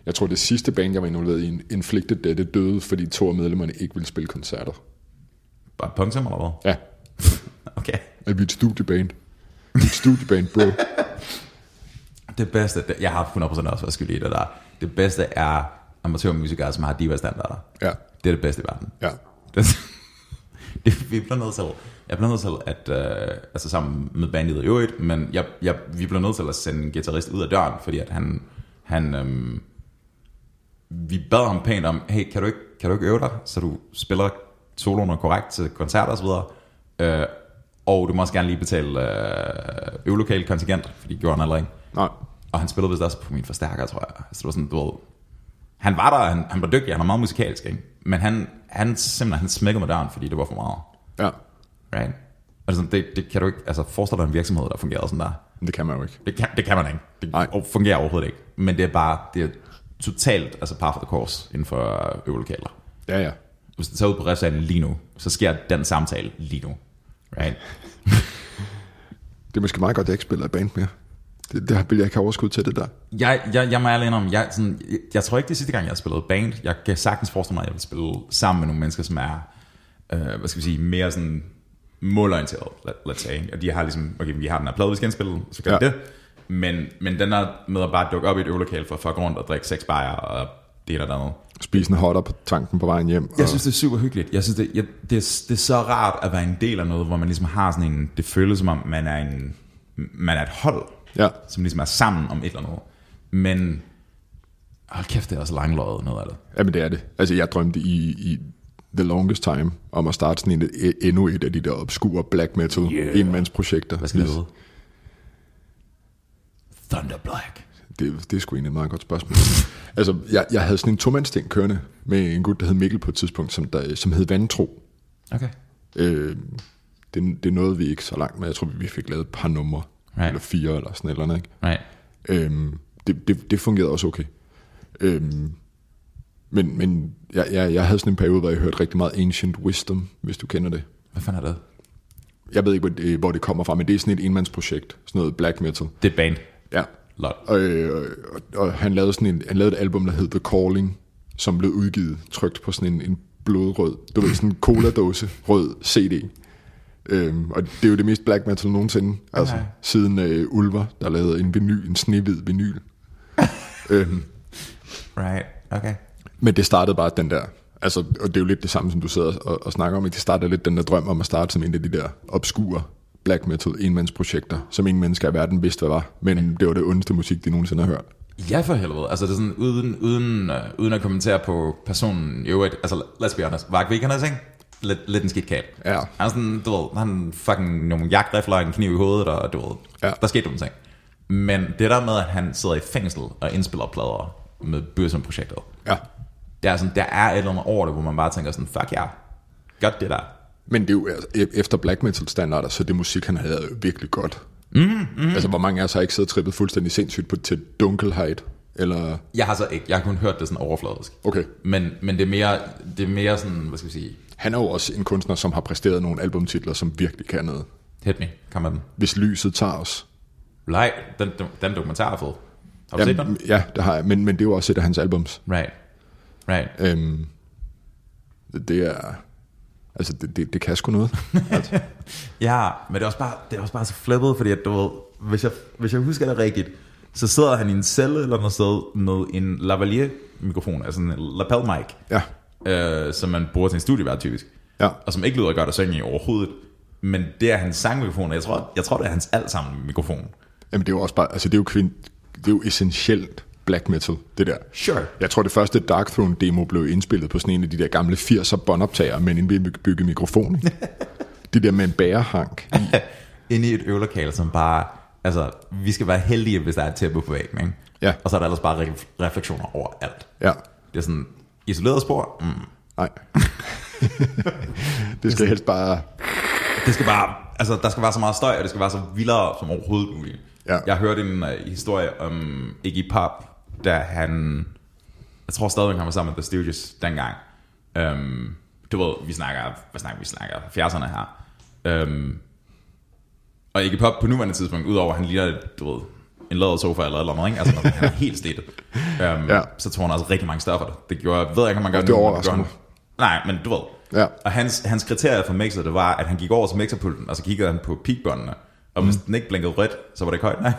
Jeg tror, det sidste band, jeg var involveret i, Inflicted Day, det døde, fordi to af medlemmerne ikke ville spille koncerter. Bare punktum eller hvad? Ja. Okay. Og vi er et studieband. Vi er et studieband, bro. Det bedste... Jeg har hundrede procent også været skyldig i det der. Det bedste er amatørmusikere, som har diva-standarder. Ja. Det er det bedste i verden. Ja. Det, det, vi bliver nødt til... Jeg blev nødt til at, øh, altså sammen med bandet i øvrigt, men jeg, jeg, vi blev nødt til at sende en guitarist ud af døren, fordi at han, han øhm, vi bad ham pænt om, hey, kan du ikke, kan du ikke øve dig, så du spiller soloen korrekt til koncerter og så videre, øh, og du må også gerne lige betale øh, øvelokale kontingent, fordi det gjorde han allerede. Nej. Og han spillede vist også på min forstærker, tror jeg. Så det var sådan, du ved, han var der, han, han var dygtig, han var meget musikalsk, ikke? Men han, han simpelthen han smækkede med døren, fordi det var for meget. Ja. Right. Altså det, det kan du ikke, altså forestille dig en virksomhed, der fungerer sådan der. Det kan man jo ikke. Det kan, det kan man ikke. Det Nej. fungerer overhovedet ikke. Men det er bare, det er totalt, altså par for the course inden for øvelokaler. Ja, ja. Hvis den tager ud på restauranten lige nu, så sker den samtale lige nu. Right? Det er måske meget godt, at jeg ikke spiller i band mere. Det, det vil jeg ikke have overskud til, det der. Jeg, jeg, jeg må ærlig indrømme, jeg, sådan, jeg, jeg tror ikke, det er sidste gang, jeg har spillet band. Jeg kan sagtens forestille mig, at jeg vil spille sammen med nogle mennesker, som er, øh, hvad skal vi sige, mere sådan målorienteret, lad os sige. Og de har ligesom, okay, vi har den her plade, vi skal indspille, så gør vi ja. det. Men, men den der med at bare dukke op i et øvelokale for at fuck rundt og drikke seks bajer og det eller andet. Spise en hotter på tanken på vejen hjem. Og... Jeg synes, det er super hyggeligt. Jeg synes, det, jeg, det, er, det er så rart at være en del af noget, hvor man ligesom har sådan en, det føles som om, man er, en, man er et hold. Ja. Som ligesom er sammen om et eller andet. Men hold kæft, det er også langløjet noget af det. Jamen det er det. Altså jeg drømte i, i the longest time om at starte sådan en, endnu et af de der obskure black metal yeah. enmandsprojekter. Hvad skal det hedde? Thunder Black. Det, det er sgu egentlig et meget godt spørgsmål. Altså jeg, jeg havde sådan en tomandsting kørende med en gut der hed Mikkel på et tidspunkt, Som, der, som hed Vandtro. Okay. øh, det, det nåede vi ikke så langt med. Jeg tror vi fik lavet et par numre. Right. Eller fire eller sådan et eller andet, ikke? Right. Øhm, det, det, det fungerede også okay. Øhm, men men jeg, jeg, jeg havde sådan en periode, hvor jeg hørte rigtig meget Ancient Wisdom, hvis du kender det. Hvad fanden er det? Jeg ved ikke, hvor det, hvor det kommer fra, men det er sådan et enmandsprojekt. Sådan noget black metal. Det er et band. Ja. Lot. Og, og, og, og han, lavede sådan en, han lavede et album, der hed The Calling, som blev udgivet, trykt på sådan en, en blodrød, du ved, sådan en cola-dåse, rød C D. Øhm, og det er jo det mest black metal nogensinde. Altså okay. Siden øh, Ulver, der lavede en vinyl, en snehvid vinyl. øhm. Right, okay. Men det startede bare den der altså, og det er jo lidt det samme som du sidder og, og snakker om. Det startede lidt den der drøm om at starte som en af de der obskure black metal enmandsprojekter, som ingen mennesker i verden vidste hvad var. Men okay. Det var det ondeste musik de nogensinde har hørt. Ja for helvede. Altså det er sådan uden, uden, øh, uden at kommentere på personen i øvrigt. Altså let's be honest, var ikke vikernes, ikke? Lidt, lidt en skidt kab. Ja. Han er sådan, du ved, han fucking nogle jagtrifler og en kniv i hovedet, og du ved, ja. Der skete nogle ting. Men det der med, at han sidder i fængsel og indspiller plader med Bursum-projektet, ja. Der er sådan, der er et eller andet over det, hvor man bare tænker sådan, fuck ja, yeah. Godt det der. Men det er jo efter black metal standarder, så det musik, han havde, jo virkelig godt. Mm, mm. Altså, hvor mange af os har ikke siddet og trippet fuldstændig sindssygt på til Dunkelheit? Eller... Jeg har så ikke, jeg har kun hørt det sådan overfladisk. Okay. Men, men det, er mere, det er mere sådan, hvad skal vi sige... Han er jo også en kunstner, som har præsteret nogle albumtitler, som virkelig kan noget. Hit me, kom med dem. Hvis lyset tager os. Nej, den, den dokumentar er fed. Har du jamen, set den? Ja, det har jeg, men, men det er jo også et af hans albums. Right, right. Øhm, det er... Altså, det, det, det kan sgu noget. Altså. Ja, men det er også bare, det er også bare så flippet, fordi at, du ved, hvis jeg, hvis jeg husker det rigtigt, så sidder han i en celle eller noget sted med en lavalier-mikrofon, altså en lapel-mic. Ja. Øh, som man bruger til en studievært typisk ja. Og som ikke lyder godt at synge i overhovedet. Men det er hans sangmikrofon. Jeg tror, jeg tror det er hans alt sammen mikrofon. Jamen det er jo også bare altså det er jo, kvind, det er jo essentielt black metal det der. Sure. Jeg tror det første Dark Throne demo blev indspillet på sådan en af de der gamle firser båndoptager med en indbygget mikrofon. Det der med en bærehank inde i et øvelokale som bare altså vi skal være heldige hvis der er et tæppe på væggen ikke? Ja. Og så er der ellers bare refleksioner over alt ja. Det er sådan isoleret spor? Mm. Nej. Det skal helst bare... Det skal bare... Altså, der skal være så meget støj, og det skal være så vildere som overhovedet muligt. Ja. Jeg hørte en uh, historie om Iggy Pop, da han... Jeg tror stadigvæk, han var sammen med The Stooges dengang. Um, du ved, vi snakker... Hvad snakker vi? snakker halvfjerdserne her. Um, og Iggy Pop på nuværende tidspunkt, udover han ligner, du ved... en lædersofa eller eller andet, ikke? Altså han er helt slidt. Um, ja. Så tog han også rigtig mange stoffer. Det gjorde, ved jeg ikke, om man gør det. Det overrasker mig. Nej, men du ved. Ja. Og hans, hans kriterier for mixer, det var, at han gik over til mixerpulten, og så kiggede han på peakbåndene. Og hvis mm. den ikke blinkede rødt, så var det ikke højt, nej.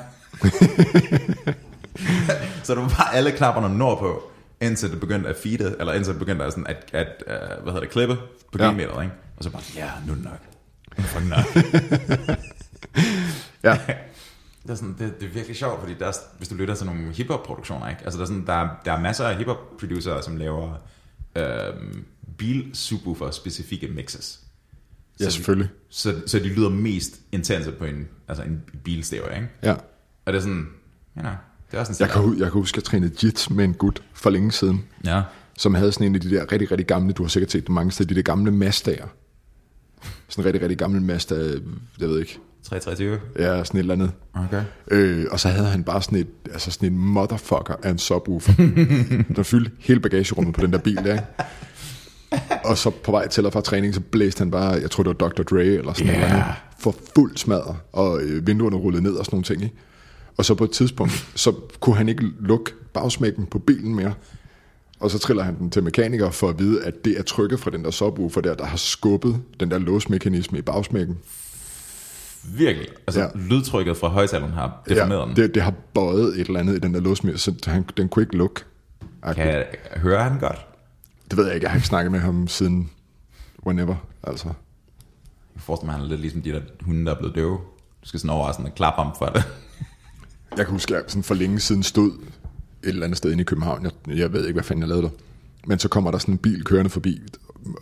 Så det var bare alle knapperne nordpå, indtil det begyndte at feede, eller indtil det begyndte at, sådan at, at, at hvad hedder det, klippe på ja. G-meteret, ikke? Og så bare, ja, nu er det nok. Fuck nok. Ja. Det er, sådan, det, det er virkelig sjovt, fordi der er, hvis du lytter til nogle hiphop-produktioner, ikke? Altså der er, sådan, der, der er masser af hiphop-producere, som laver øh, bil-subwoofer-specifikke mixes. Ja, så selvfølgelig. De, så, så de lyder mest intense på en, altså en bilstæver, ikke? Ja. Og det er sådan, you know, det er også en jeg kan, jeg kan huske, at jeg trænede jits med en gut for længe siden, ja. Som havde sådan en af de der rigtig, rigtig gamle, du har sikkert set det mange steder, de der gamle Mazdaer. Sådan en rigtig, rigtig gammel Mazda, jeg ved ikke. tre hundrede treogtyve Ja, sådan et eller andet. Okay. Øh, og så havde han bare sådan et, altså sådan en motherfucker af en subwoofer. Den fyldte hele bagagerummet på den der bil der, ikke? Og så på vej til og fra træning, så blæste han bare, jeg tror det var doktor Dre eller sådan yeah. noget, for fuld smadret, og vinduerne rullede ned og sådan nogle ting, ikke? Og så på et tidspunkt, så kunne han ikke lukke bagsmækken på bilen mere, og så triller han den til mekaniker for at vide, at det er trykket fra den der subwoofer der, der har skubbet den der låsmekanisme i bagsmækken. Virkelig. Altså ja. Lydtrykket fra højtaleren har deformeret ja, den. Det, det har bøjet et eller andet i den der låsmekanisme, så han, den kunne ikke lukke. Kan jeg høre han godt? Det ved jeg ikke. Jeg har ikke snakket med ham siden whenever, altså. Jeg forestiller mig, han er lidt ligesom de der hunde, der er blevet døve. Du skal sådan overraskende og klappe ham for det. Jeg kan huske, at jeg sådan for længe siden stod et eller andet sted inde i København. Jeg, jeg ved ikke, hvad fanden jeg lavede der. Men så kommer der sådan en bil kørende forbi,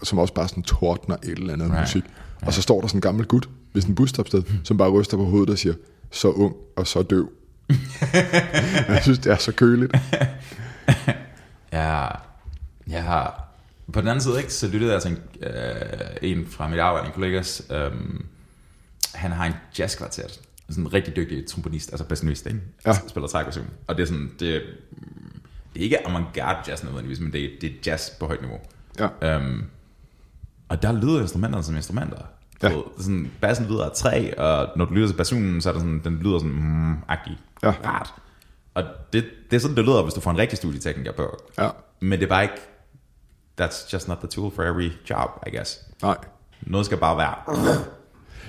som også bare sådan tordner et eller andet right. musik. Og right. så står der sådan en gammel gut ved sådan en busstopsted, som bare ryster på hovedet og siger, så ung og så døv. Jeg synes, det er så køligt. Ja, jeg har... På den anden side, ikke, så lyttede jeg til en, øh, en fra mit arbejde, en kollegas. Øh, han har en jazzkvartet. Sådan en rigtig dygtig trombonist, altså bassinist, ikke? Ja. Spiller taikosum. Og det er sådan, det, det er ikke avantgarde jazz nødvendigvis, men det, det er jazz på højt niveau. Ja. Øhm, og der lyder instrumenterne som instrumenter. Ja. Så sådan, bassen lyder af træ, og når du lyder til basunen, så er der sådan, den lyder sådan, mm, agtig, ja. Rart. Og det, det er sådan, det lyder, hvis du får en rigtig studietekniker på. Ja. Men det er bare ikke, that's just not the tool for every job, I guess. Nej. Noget skal bare være...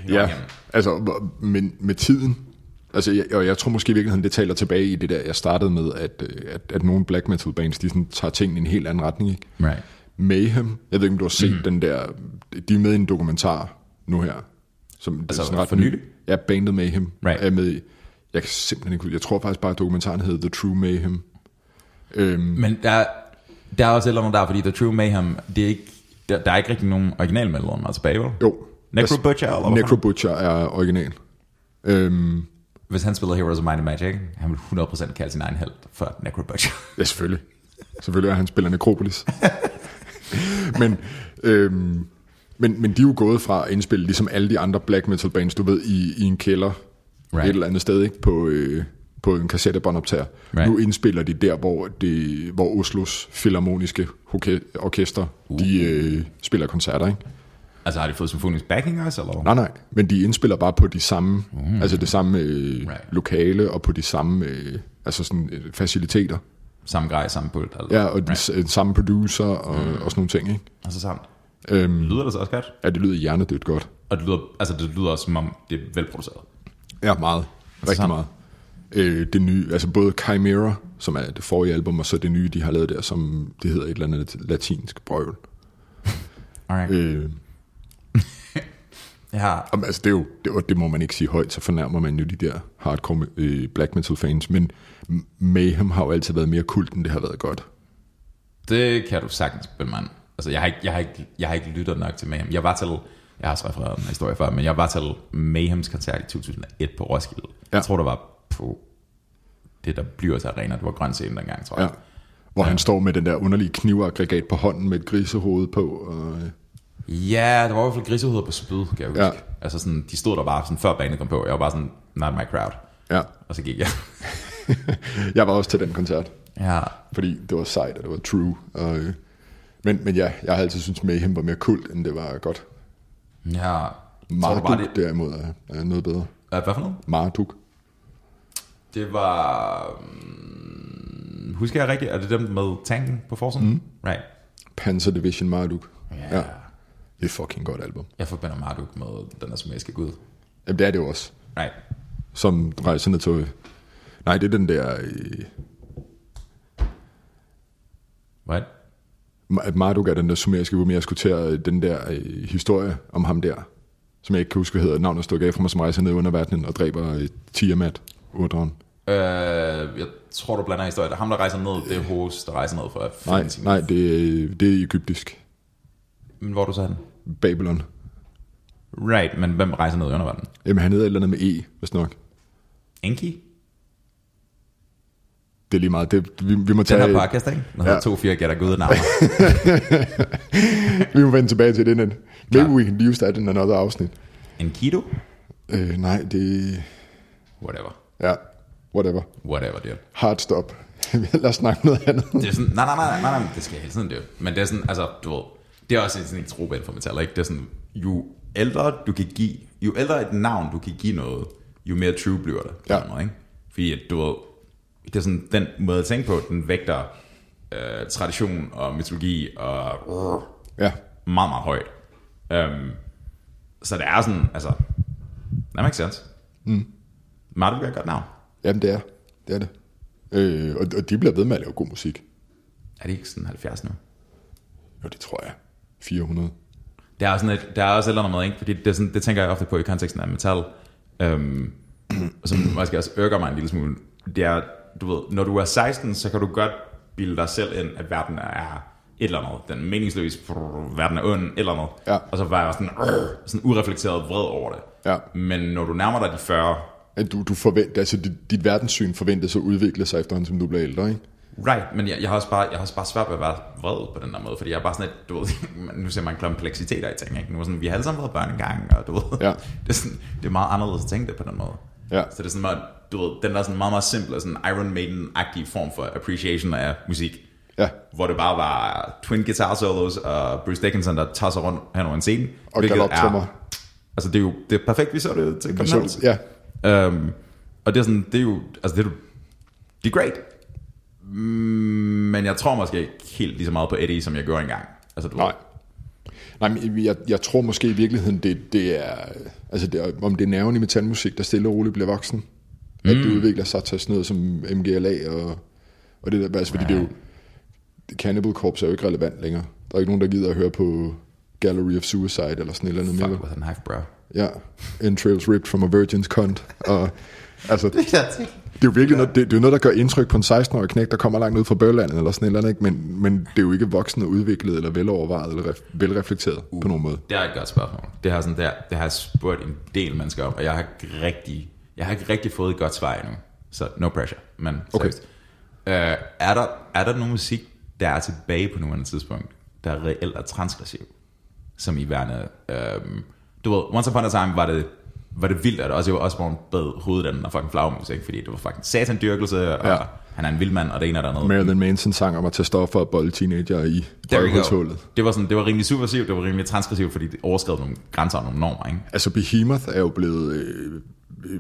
Ja, igennem. Altså, men med tiden, altså, jeg, og jeg tror måske i virkeligheden, det taler tilbage i det der, jeg startede med, at, at, at nogle black metal bands, de sådan, tager ting i en helt anden retning, ikke? Right. Mayhem, jeg ved ikke, om du har set mm. den der, de er med i en dokumentar nu her. Som, altså, sådan ret for nylig? Ja, bandet Mayhem right. er med i, jeg kan simpelthen ikke, jeg tror faktisk bare, at dokumentaren hedder The True Mayhem. Øhm, men der, der er også et eller andet der, fordi The True Mayhem, det er ikke, der, der er ikke rigtig nogen originalmedlemmer altså tilbage, vel? Jo. Necrobutcher, eller Necrobutcher er original. Øhm, Hvis han spiller Heroes of Might and Magic, han vil hundrede procent kalde sin egen held for Necrobutcher. Ja, selvfølgelig. Selvfølgelig er han spiller Necropolis. men, øhm, men, men de er jo gået fra at indspille, ligesom alle de andre black metal bands, du ved, i, i en kælder right. et eller andet sted, ikke? På, øh, på en kassettebåndoptager. Right. Nu indspiller de der, hvor, de, hvor Oslos Filharmoniske Orkester, uh. de øh, spiller koncerter, ikke? Altså har de fået symfonisk backing også, eller? Nej, nej, men de indspiller bare på de samme, mm. altså det samme øh, right. lokale og på de samme, øh, altså sådan øh, faciliteter. Samme grej, samme pult. Eller? Ja, og right. de, samme producer og, mm. og sådan nogle ting, ikke? Altså sammen. Øhm, lyder det så også godt? Ja, det lyder hjernedødt godt. Og det lyder, altså det lyder også, som om det er velproduceret. Ja, meget. Altså rigtig sammen. Meget. Øh, det nye, altså både Chimera, som er det forrige album, og så det nye, de har lavet der, som det hedder et eller andet latinsk brøvl. Alright. Øh, Ja. Altså det, er jo, det, det må man ikke sige højt, så fornærmer man jo de der hardcore øh, black metal fans. Men Mayhem har jo altid været mere kult, end det har været godt. Det kan du sagtens spille, mand. Altså jeg har, ikke, jeg, har ikke, jeg har ikke lyttet nok til Mayhem. Jeg var til, jeg har også refereret den historie før, men jeg var til Mayhems koncert i to tusind og et på Roskilde. Ja. Jeg tror der var på det der bliver så arena, det var grøntscenen dengang, tror jeg. Ja. Hvor ja. Han står med den der underlige knivaggregat på hånden med et grisehoved på og... Ja, der var i hvert fald grisehoveder på spyd, kan jeg huske. Ja. Altså sådan, de stod der bare sådan, før banen kom på. Jeg var bare sådan, not my crowd. Ja. Og så gik jeg. Jeg var også til den koncert. Ja. Fordi det var sejt, og det var true. Og, men, men ja, jeg har altid syntes, Mayhem var mere kult, end det var godt. Ja. Marduk det... derimod er, er noget bedre. Hvad for noget? Marduk. Det var... Hmm, husker jeg rigtigt? Er det dem med tanken på forsiden? Mm. Right. Panzer Division Marduk. Ja. Ja. Det er fucking godt album. Jeg forbinder Marduk med den asmæske gud. Jamen det er det jo også. Nej. Som rejser ned til... Nej, det er den der... Hvad? Marduk er den der sumeriske gud, men jeg skulle til den der øh, historie om ham der, som jeg ikke kan huske, hvad hedder. Navnet stod af for mig, som rejser ned i underverdenen og dræber øh, Tiamat, Udron. Øh, jeg tror, du blander historien. Ham, der rejser ned, det er Horus, der rejser ned for at finde nej, sin... Nej, det, det er egyptisk. Men hvor du så han? Babylon. Right, men hvem rejser ned i underverdenen? Jamen han hedder et eller andet med E, hvis nok. Enki? Det er lige meget. Det, vi, vi må tage... Den her podcast, ikke? Når ja. hedder to fire gætter gode navne. Vi må vende tilbage til det inden. Maybe we can use that in another afsnit. Enkido? Øh, nej, det... Whatever. Ja, whatever. Whatever, det er. Hard stop. Lad os snakke noget andet. Det er sådan, nej, nej, nej, nej, nej, det skal jeg hele tiden, det er jo. Men det er sådan, altså, du ved... det er også sådan en troban for metaller, ikke? Det er sådan, jo ældre du kan give, jo ældre et navn du kan give noget, jo mere true bliver det. Ja. Noget, ikke? Fordi at du ved, det er sådan den måde at tænke på, den vægter øh, tradition og mytologi og øh, ja. meget, meget højt. Um, så det er sådan, altså, that makes sense. Mm. Marduk er et godt navn. Jamen det er, det er det. Øh, og, og de bliver ved med at lave god musik. Er det ikke sådan halvfjerds nu? Jo, det tror jeg. fire hundrede. Det er, sådan et, der er også et eller andet med, ikke? Fordi det, er sådan, det tænker jeg ofte på i konteksten af metal, øhm, som måske også ørker mig en lille smule. Det er, du ved, når du er seksten, så kan du godt bilde dig selv ind, at verden er et eller andet. Den er meningsløs, brrr, verden er ond, et eller andet. Ja. Og så var jeg sådan, øh, sådan ureflekteret vred over det. Ja. Men når du nærmer dig de fyrre... At du, du forventer, altså dit, dit verdenssyn forventes at udvikle sig efterhånden, som du bliver ældre, ikke? Right, men jeg, jeg har også bare, jeg har også bare svært ved at være vred på den der måde, fordi jeg er bare sådan et, du ved, nu ser man kompleksiteter i ting, ikke? Nu er sådan, vi har alle sammen været børn engang, og du ved, ja. det, er sådan, det er meget anderledes at tænke det på den måde. Ja. Så det er sådan meget, du ved, den der sådan meget, meget simple, sådan Iron Maiden-agtig form for appreciation af musik, ja. Hvor det bare var twin guitar solos og Bruce Dickinson, der tosser rundt hen over en scene. Og galoptrummer. Altså det er jo, det er perfekt, vi så det til konference. Ja. Um, og det er sådan, det er jo, altså det er jo, det er great. Men jeg tror måske ikke helt lige så meget på Eddie, som jeg gjorde engang. Altså, du Nej. Nej, men jeg, jeg tror måske i virkeligheden, det, det er... Altså, det er, om det er nerven i metalmusik, der stille og roligt bliver voksen. Mm. At det udvikler sig til sådan noget som M G L A og, og det der... Altså, fordi det er jo... Cannibal Corpse er jo ikke relevant længere. Der er ikke nogen, der gider at høre på Gallery of Suicide eller sådan et eller andet. Fuck mere. With a knife, bro. Ja. Entrails ripped from a virgin's cunt. Og... Altså, det er jo virkelig noget, det, det er noget, der gør indtryk på en seksten-årig knæk, der kommer langt ud fra børlandet eller sådan et eller andet, men, men det er jo ikke voksen og udviklet eller velovervejet eller ref, velreflekteret uh, på nogen måde. Det er et godt spørgsmål. Det har, sådan, det, har, det har spurgt en del mennesker op, og jeg har ikke rigtig, jeg har ikke rigtig fået et godt svar endnu, så no pressure. Men okay. øh, er, der, er der nogen musik, der er tilbage på nuværende tidspunkt, der er reelt og transgressiv, som i værende... Øh, du ved, once upon a time var det... var det vildt, at Ozzy Osbourne bed hovedet af den og fucking flagmus, ikke? Fordi det var fucking satandyrkelse, og ja. Han er en vild mand, og det ene og det andet. Marilyn Manson sang om at tage stoffer og bolde teenager i røghedshullet. Det var sådan, det var rimelig subversivt, det var rimelig transgressivt, fordi det overskred nogle grænser og nogle normer, ikke? Altså Behemoth er jo blevet øh,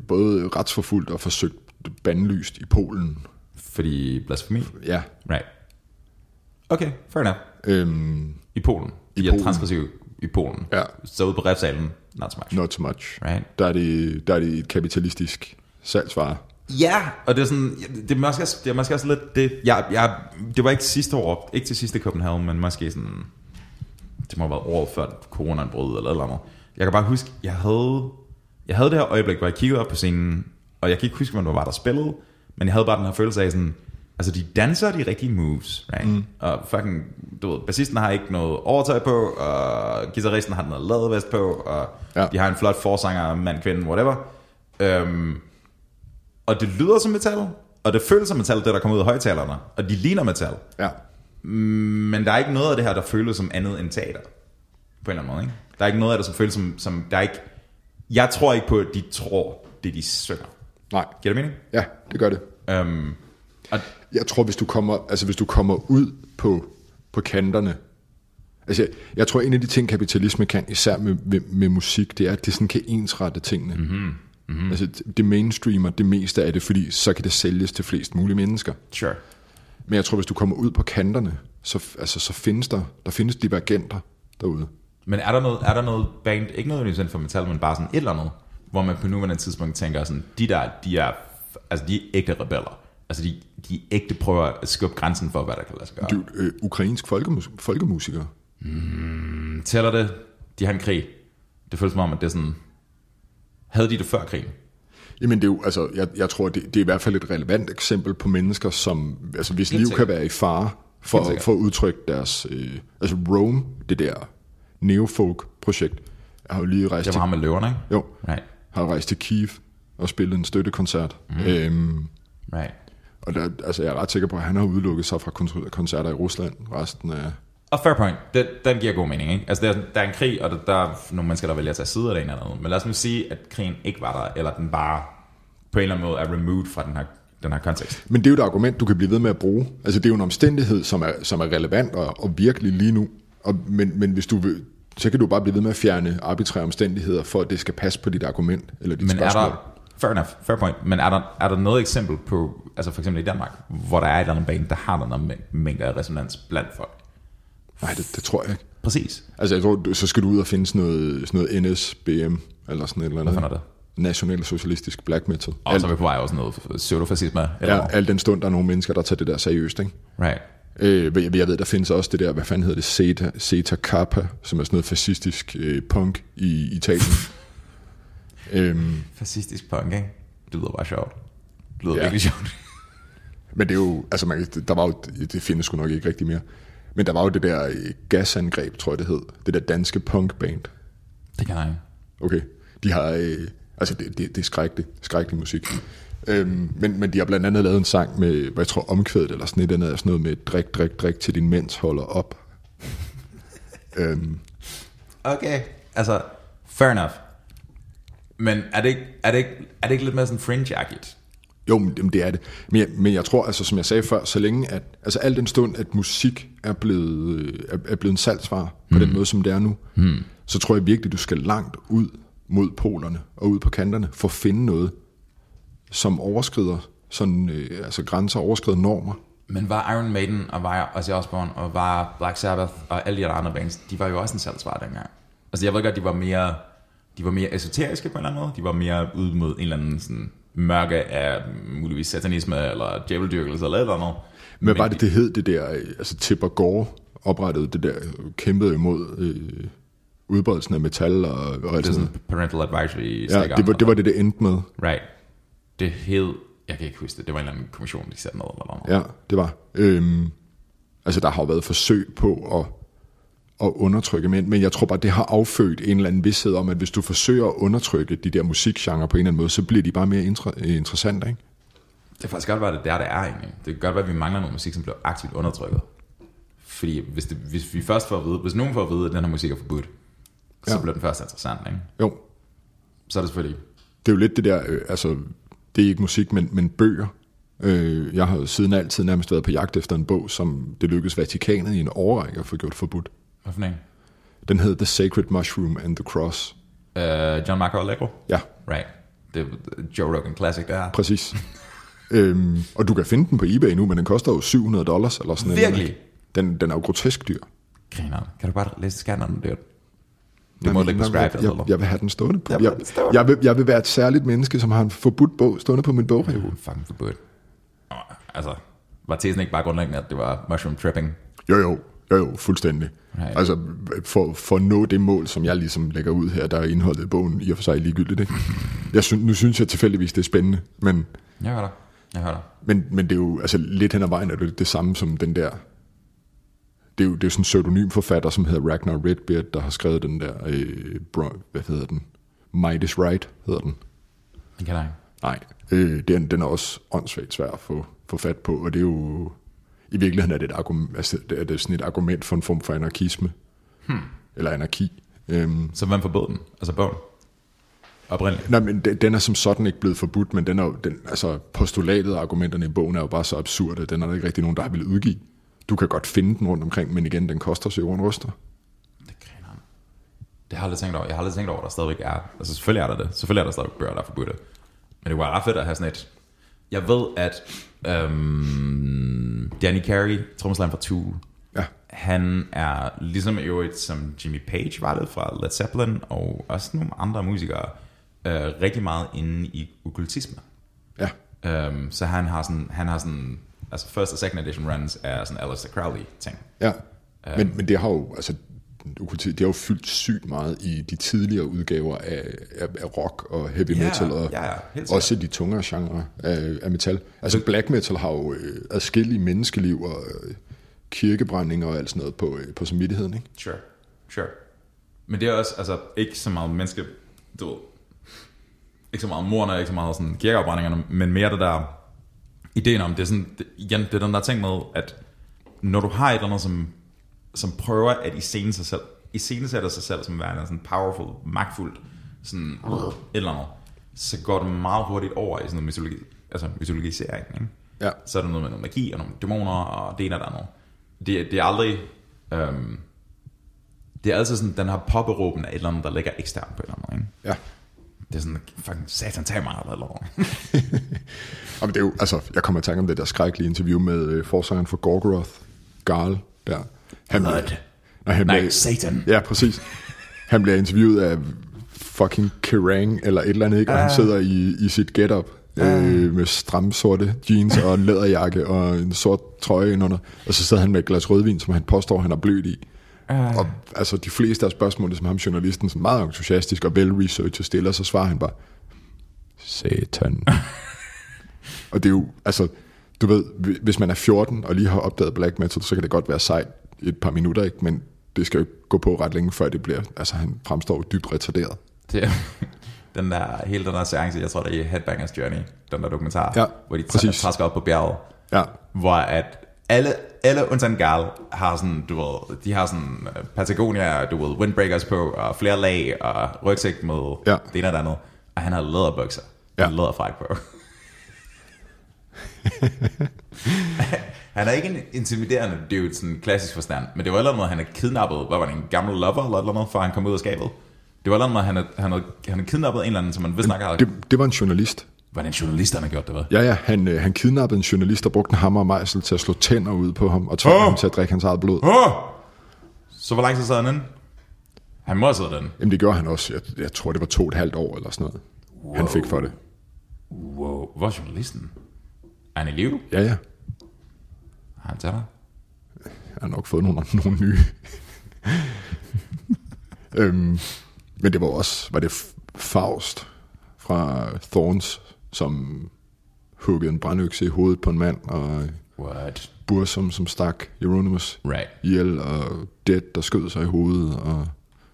både retsforfulgt og forsøgt bandlyst i Polen. Fordi blasfemi? Ja. Right. Okay, fair enough. Øhm, I Polen. I, I Polen. Transgressivt. I Polen. Ja. Så ude på repsalen, not so much. Not so much. Right. Der er det, der er det et kapitalistisk salgsvare. Ja, yeah, og det er sådan, det er måske, det er måske også lidt, det, jeg, jeg, det var ikke sidste år, ikke til sidste København, men måske sådan, det må have været året før coronaen brød eller eller andet. Jeg kan bare huske, jeg havde, jeg havde det her øjeblik, hvor jeg kiggede op på scenen, og jeg kan ikke huske, hvem der var, der spillede, men jeg havde bare den her følelse af sådan, altså de danser de rigtige moves, right? Mm. Og fucking, du ved, bassisten har ikke noget overtøj på, og guitaristen har noget ladevest på, og ja. De har en flot forsanger, mand, kvinde, whatever. Um, og det lyder som metal, og det føles som metal, det der kommer ud af højtalerne, og de ligner metal. Ja. Men der er ikke noget af det her, der føles som andet end teater, på en eller anden måde, ikke? Der er ikke noget af det, som føles som, som der ikke, jeg tror ikke på, at de tror, det de synger. Nej. Giver det mening? Ja, det gør det. Um, og jeg tror, hvis du kommer, altså hvis du kommer ud på, på kanterne, altså jeg, jeg tror, en af de ting, kapitalisme kan, især med, med, med musik, det er, at det sådan kan ensrette tingene. Mm-hmm. Mm-hmm. Altså det mainstreamer det meste af det, fordi så kan det sælges til flest mulige mennesker. Sure. Men jeg tror, hvis du kommer ud på kanterne, så, altså, så findes der, der findes divergenter derude. Men er der noget, er der noget band, ikke noget for metal, men bare sådan et eller andet, hvor man på nuværende tidspunkt tænker sådan, de der, de er, altså de er ægte rebeller. Altså de, de ægte prøver at skubbe grænsen for, hvad der kan lade sig gøre. Du, øh, ukrainsk folkemus- folkemusikere. Mm, tæller det? De har en krig. Det føles som om, at det sådan... Havde de det før krigen? Jamen det er jo, altså, jeg, jeg tror, det, det er i hvert fald et relevant eksempel på mennesker, som, altså hvis liv kan være i fare for, for at udtrykke deres... Øh, altså Rome, det der neofolk-projekt, har jo lige rejst til... Det var ham med løverne, ikke? Jo, right. Har rejst til Kiev og spillet en støttekoncert. Mm. Øhm, right. Og der, altså jeg er ret sikker på, at han har udelukket sig fra koncerter i Rusland resten af... Og fair point, den, den giver god mening, ikke? Altså der, der er en krig, og der, der er nogle mennesker, der vælger at tage side af det ene eller andet. Men lad os nu sige, at krigen ikke var der, eller den bare på en eller anden måde er removed fra den her, den her kontekst. Men det er jo et argument, du kan blive ved med at bruge. Altså det er jo en omstændighed, som er, som er relevant og, og virkelig lige nu. Og, men, men hvis du vil, så kan du bare blive ved med at fjerne arbitrære omstændigheder, for at det skal passe på dit argument eller dit men spørgsmål. Er der, fair enough, fair point, men er der, er der noget eksempel på, altså for eksempel i Danmark, hvor der er et eller andet bane, der har noget mængder af resonans blandt folk? Nej, det, det tror jeg ikke. Præcis. Altså jeg tror, så skal du ud og finde sådan noget, sådan noget N S B M, eller sådan et eller andet. Hvad er det? National socialistisk black metal. Og alt, så er vi på vej over sådan noget pseudofascisme. Eller ja, al den stund, der er nogle mennesker, der tager det der seriøst, ikke? Right. Øh, jeg, jeg ved, der findes også det der, hvad fanden hedder det, Zeta, Zeta Kappa, som er sådan noget fascistisk øh, punk i Italien. øhm. Fascistisk punk, ikke? Det lyder bare sjovt. Det lyder ja. virkelig sjovt. Men det er jo, altså man, der var jo, det findes sgu nok ikke rigtig mere. Men der var jo det der gasangreb, tror jeg det hed. Det der danske punkband. Det kan jeg ikke. Okay. De har, øh, altså det, det, det er skrækkelig, skrækkelig musik. Øhm, men, men de har blandt andet lavet en sang med, hvad jeg tror, omkvædet eller sådan et eller andet, sådan noget med, drik, drik, drik, til din mens holder op. øhm. Okay, altså, fair enough. Men er det ikke, er det ikke, er det ikke lidt mere sådan fringe-agtigt? Jo, men det er det. Men jeg, men jeg tror, altså, som jeg sagde før, så længe at, altså alt den stund, at musik er blevet, er, er blevet en salgsvare på mm. den måde, som det er nu, mm. så tror jeg virkelig, du skal langt ud mod polerne og ud på kanterne for at finde noget, som overskrider sådan, øh, altså grænser, overskrider normer. Men var Iron Maiden og var Ozzy Osbourne og var Black Sabbath og alle de andre bands, de var jo også en salgsvare dengang. Altså jeg ved godt, de var mere, de var mere esoteriske på en eller anden måde. De var mere ude mod en eller anden sådan mørke af muligvis satanisme eller djæveldyrkelse eller eller andet. Men, Men bare det, det hed det der, altså Tipper Gore oprettede det der, kæmpede imod øh, udbredelsen af metal og, og det er sådan noget. Parental advisory. Ja, det var det, var det, det endte med. Right. Det hed, jeg kan ikke huske det, det var en eller anden kommission, der satte noget eller noget. Ja, det var. Øhm, altså der har jo været forsøg på at, at undertrykke mænd, men jeg tror bare, det har affødt en eller anden vished om, at hvis du forsøger at undertrykke de der musikgenre på en eller anden måde, så bliver de bare mere inter- interessante, ikke? Det er faktisk godt være, det der, det er egentlig. Det kan godt være, at vi mangler noget musik, som bliver aktivt undertrykket. Fordi hvis, det, hvis vi først får at vide, hvis nogen får at vide, at den her musik er forbudt, så ja. bliver den først interessant, ikke? Jo. Så er det selvfølgelig. Det er jo lidt det der, øh, altså... Det er ikke musik, men, men bøger. Øh, jeg har jo siden altid nærmest været på jagt efter en bog, som det lykkedes Vatikanet i en årrække at få gjort forbudt. Hvad for en? Den hed The Sacred Mushroom and the Cross. Uh, John Marco Allegro? Ja. Right. Det er Joe Rogan Classic, der er. Præcis. øhm, og du kan finde den på eBay nu, men den koster jo syv hundrede dollars eller sådan noget. Virkelig? Den, den er jo grotesk dyr. Griner. Kan du bare læse skanneren, dyrt? Du må ikke jeg, jeg, jeg vil have den stående på. Jeg, jeg, jeg, vil, jeg vil være et særligt menneske, som har en forbudt bog stående på min bogreol. Mm, fucking forbudt. Altså, var tesen ikke bare grundlæggende, at det var mushroom trapping? Jo, jo. Jo, jo. Fuldstændig. Right. Altså, for, for at nå det mål, som jeg ligesom lægger ud her, der er indholdet i bogen, i og for sig ligegyldigt, ikke? Jeg synes, nu synes jeg tilfældigvis, det er spændende, men... Jeg hører dig. Jeg hører dig. Men, men det er jo, altså lidt hen ad vejen, er det det samme som den der... Det er, jo, det er jo sådan en pseudonym forfatter, som hedder Ragnar Redbeard, der har skrevet den der, øh, bro, hvad hedder den? Midas Right hedder den. Den kan jeg ikke. Nej, øh, den, den er også åndssvagt svær at få, få fat på, og det er jo, i virkeligheden er det et argument, altså, det er det sådan et argument for en form for anarkisme, hmm. eller anarki. Øhm. Så hvem forbød den? Altså bogen? Oprindeligt? Nej, men den, den er som sådan ikke blevet forbudt, men den er jo, den, altså postulatet og argumenterne i bogen er jo bare så absurde, den er der ikke rigtig nogen, der har ville udgive. Du kan godt finde den rundt omkring, men igen, den koster sig jorden ryster. Det griner han. Det har jeg aldrig tænkt over. Jeg har aldrig tænkt over, at der stadigvæk er... Altså selvfølgelig er der det. Selvfølgelig er der stadigvæk bøger, der er forbudte. Men det var ret fedt at have sådan et... Jeg ved, at øhm, Danny Carey, trommeslageren fra Tool, ja. han er ligesom i øvrigt som Jimmy Page var det fra Led Zeppelin, og også nogle andre musikere, øh, rigtig meget inde i okkultisme. Ja. Øhm, så han har sådan... Han har sådan altså first og second edition runs er sådan Aleister Crowley ting. Ja, um, men, men det har jo altså det har jo fyldt sygt meget i de tidligere udgaver af, af, af rock og heavy yeah, metal og yeah, også de tungere genre af, af metal. Altså black metal har jo øh, adskillige menneskeliv og øh, kirkebrændinger og alt sådan noget på øh, på samvittigheden, ikke? Sure, sure. Men det er også altså ikke så meget menneske, du, ikke så meget morderne, ikke så meget sådan kirkeafbrændinger, men mere det der ideen om, det er sådan, igen, det er den der ting med, at når du har et eller andet, som, som prøver at iscene sig selv, iscenesætter sig selv som værende sådan powerful, magtfuldt, sådan et eller andet, så går det meget hurtigt over i sådan noget mytologi, altså mytologisering, ikke? Ja. Så er der noget med noget magi og nogle dæmoner og det ene og det andet. Det, det er aldrig, øhm, Det er altid sådan, den har popperåben af et eller andet, der ligger eksternt på et eller andet, ikke? Ja. Det er sådan, fucking satan, tag mig eller lov. Jamen det er jo, altså, jeg kommer i tanke om det der skrækkelige interview med øh, forsangeren for Gorgoroth, Garl, der. Han Blood. Blev, når han Nej, blev, Satan. Ja, præcis. Han bliver interviewet af fucking Kerrang eller et eller andet, ikke? Og uh. han sidder i, i sit getup øh, med stramme sorte jeans og en læderjakke og en sort trøje indenunder. Og så sidder han med et glas rødvin, som han påstår, han er blødt i. Uh. Og altså, de fleste af spørgsmålene, som ham journalisten, som meget entusiastisk og velresearchet stiller, så svarer han bare, Satan. Og det er jo, altså, du ved, hvis man er fjorten og lige har opdaget black metal, så kan det godt være sejt et par minutter, ikke? Men det skal jo ikke gå på ret længe, før det bliver, altså han fremstår jo dybt retarderet. Det er, den der, hele den der seance, jeg tror det er i Headbangers Journey, den der dokumentar, ja, hvor de træsker op på bjerget, ja. Hvor at alle, alle undtagen Gal har sådan, du ved, de har sådan Patagonia, du ved, windbreakers på, og flere lag, og rygsæk med ja. Det ene og det andet, og han har læderbukser, ja. Og læderfrak på. Han er ikke en intimiderende dude, sådan en klassisk forstand, men det var eller andet, han er kidnappet, hvad var det, en gammel lover eller noget, før han kom ud af skabet. Det var eller andet, han er, han er, han er kidnappet en eller anden, som man vidste nok har... Det, det var en journalist. Var det en journalist, han har gjort det, hvad? Ja, ja, han, han kidnappede en journalist, der brugte en hammer og mejsel til at slå tænder ud på ham, og tvang oh! ham til at drikke hans eget blod. Oh! Så hvor lang tid sad han inde? Han må have siddet inde. Jamen det gjorde han også. Jeg, jeg tror, det var to og et halvt år eller sådan noget. Wow. Han fik for det. Wow, hvor er journalisten? Er han i live? Ja, ja. Han tager dig? Jeg har nok fået nogle, nogle nye. øhm, men det var også, var det Faust fra Thorns, som huggede en brandøkse i hovedet på en mand, og What? Bursum, som stak Euronymous right. ihjel, og Dead, der skød sig i hovedet, og...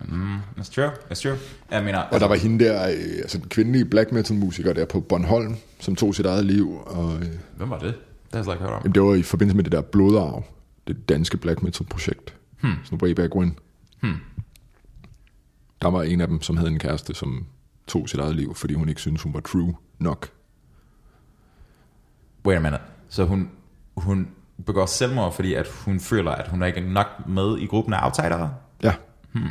Mm, that's true, that's true. I mean, I... Og der var hende der, altså den kvindelige black metal musiker der på Bornholm, som tog sit eget liv. Og... Hvem var det? Det har jeg ikke hørt om. Jamen, det var i forbindelse med det der blodarv, det danske black metal projekt, hmm. sådan way back when. Hmm. Der var en af dem, som havde en kæreste, som tog sit eget liv, fordi hun ikke syntes, hun var true nok. Wait a minute. Så hun, hun begår selvmord, fordi at hun føler, at hun er ikke nok med i gruppen af outsidere? Ja. Hmm.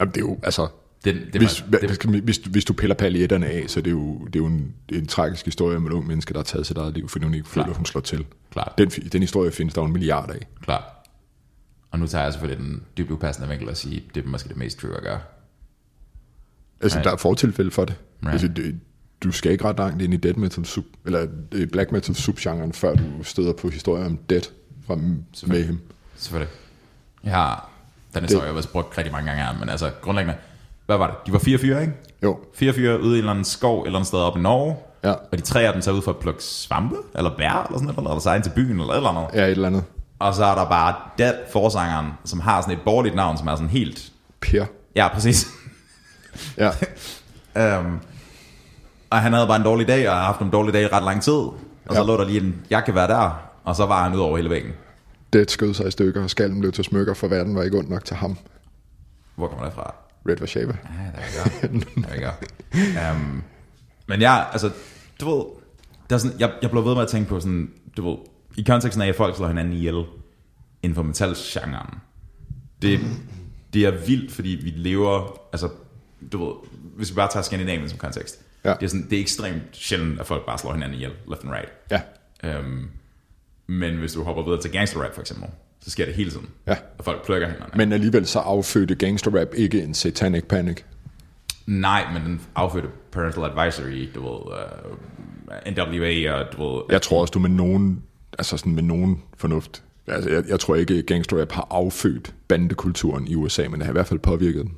Jamen, det er jo, altså... Det, det hvis, var, det, hvis, hvis, hvis du piller paljetterne af, så det er jo, det er jo en, en tragisk historie om et ung menneske, der har taget sit eget liv, fordi hun ikke føler, at hun slår til. Klar. Den, den historie findes der jo en milliard af. Klart. Og nu tager jeg selvfølgelig den dybt upassende vinkel og siger, det er måske det mest true at gøre. Altså, right. Der er fortilfælde for det. Right. Altså, det. Du skal ikke ret langt ind i dead metal sub, eller black metal subgenren, før du støder på historier om Dead fra Mayhem. Selvfølgelig. Jeg har den historie, jeg har brugt rigtig mange gange her, men altså grundlæggende... Hvad var det? De var fire fyre, ikke? Jo. Fire fyre ude i en eller anden skov, eller andet sted op i Norge. Ja. Og de tre af dem tager ud for at plukke svampe, eller bær, eller sådan noget, eller så ind til byen, eller et eller andet. Ja, et eller andet. Og så er der bare Dead forsangeren, som har sådan et borgerligt navn, som er sådan helt... Per. Ja, præcis. Ja. øhm, og han havde bare en dårlig dag, og har haft en dårlig dag i ret lang tid. Og så ja. Lå der lige en jakkevær der, og så var han ud over hele væggen. Dead skød sig i stykker, og skallen blev til smykker, for verden var ikke ondt nok til ham. Hvor kommer det fra? Red Vashava. Ah, der vi går. Der vi går. Um, men jeg, ja, altså, du ved, der sådan, jeg, jeg blev ved med at tænke på sådan, du ved, i konteksten af, at folk slår hinanden ihjel inden for metalgenren. Det, det er vildt, fordi vi lever, altså, du ved, hvis vi bare tager Skandinavien som kontekst, ja. Det er sådan, det er ekstremt sjældent, at folk bare slår hinanden ihjel, left and right. Ja. Um, men hvis du hopper videre til gangster rap for eksempel, så sker det hele tiden, ja. Og folk plukker hænderne. Men alligevel så affødte gangsterrap ikke en satanic panic? Nej, men den affødte parental advisory, du ved, uh, N W A og du ved... Jeg tror også, du med nogen, altså sådan med nogen fornuft. Altså, jeg, jeg tror ikke, gangsterrap har affødt bandekulturen i U S A, men det har i hvert fald påvirket den.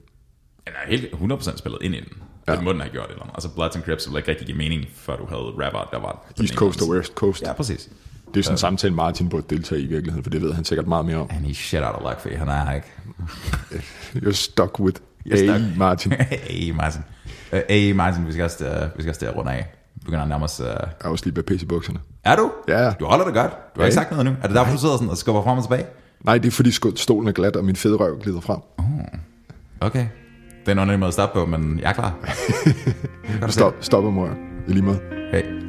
Den er helt hundrede procent spillet ind i den. Ja. Det må den have gjort et eller andet. Altså Bloods and Crips ville ikke rigtig give mening, før du havde rapper, der var... East Coast og West Coast. Ja, præcis. Det er sådan en okay. samtale, Martin burde deltage i virkeligheden, for det ved han sikkert meget mere om. And he's shit out of luck, fordi han er ikke. You're stuck with A. Martin. A. Martin. Uh, A. Martin, vi skal også uh, til at runde af. Vi begynder at nærme os... Uh... Jeg er også lige bag pissebukserne. Er du? Ja. Du holder det godt. Du har ikke sagt noget nu. Er det derfor, du sidder sådan og skubber frem og tilbage? Nej, det er fordi stolen er glat, og min fede røv glider frem. Oh. Okay. Det er en ordentlig måde at starte på, men jeg er klar. Stop, stop, mor. I lige måde. Hey.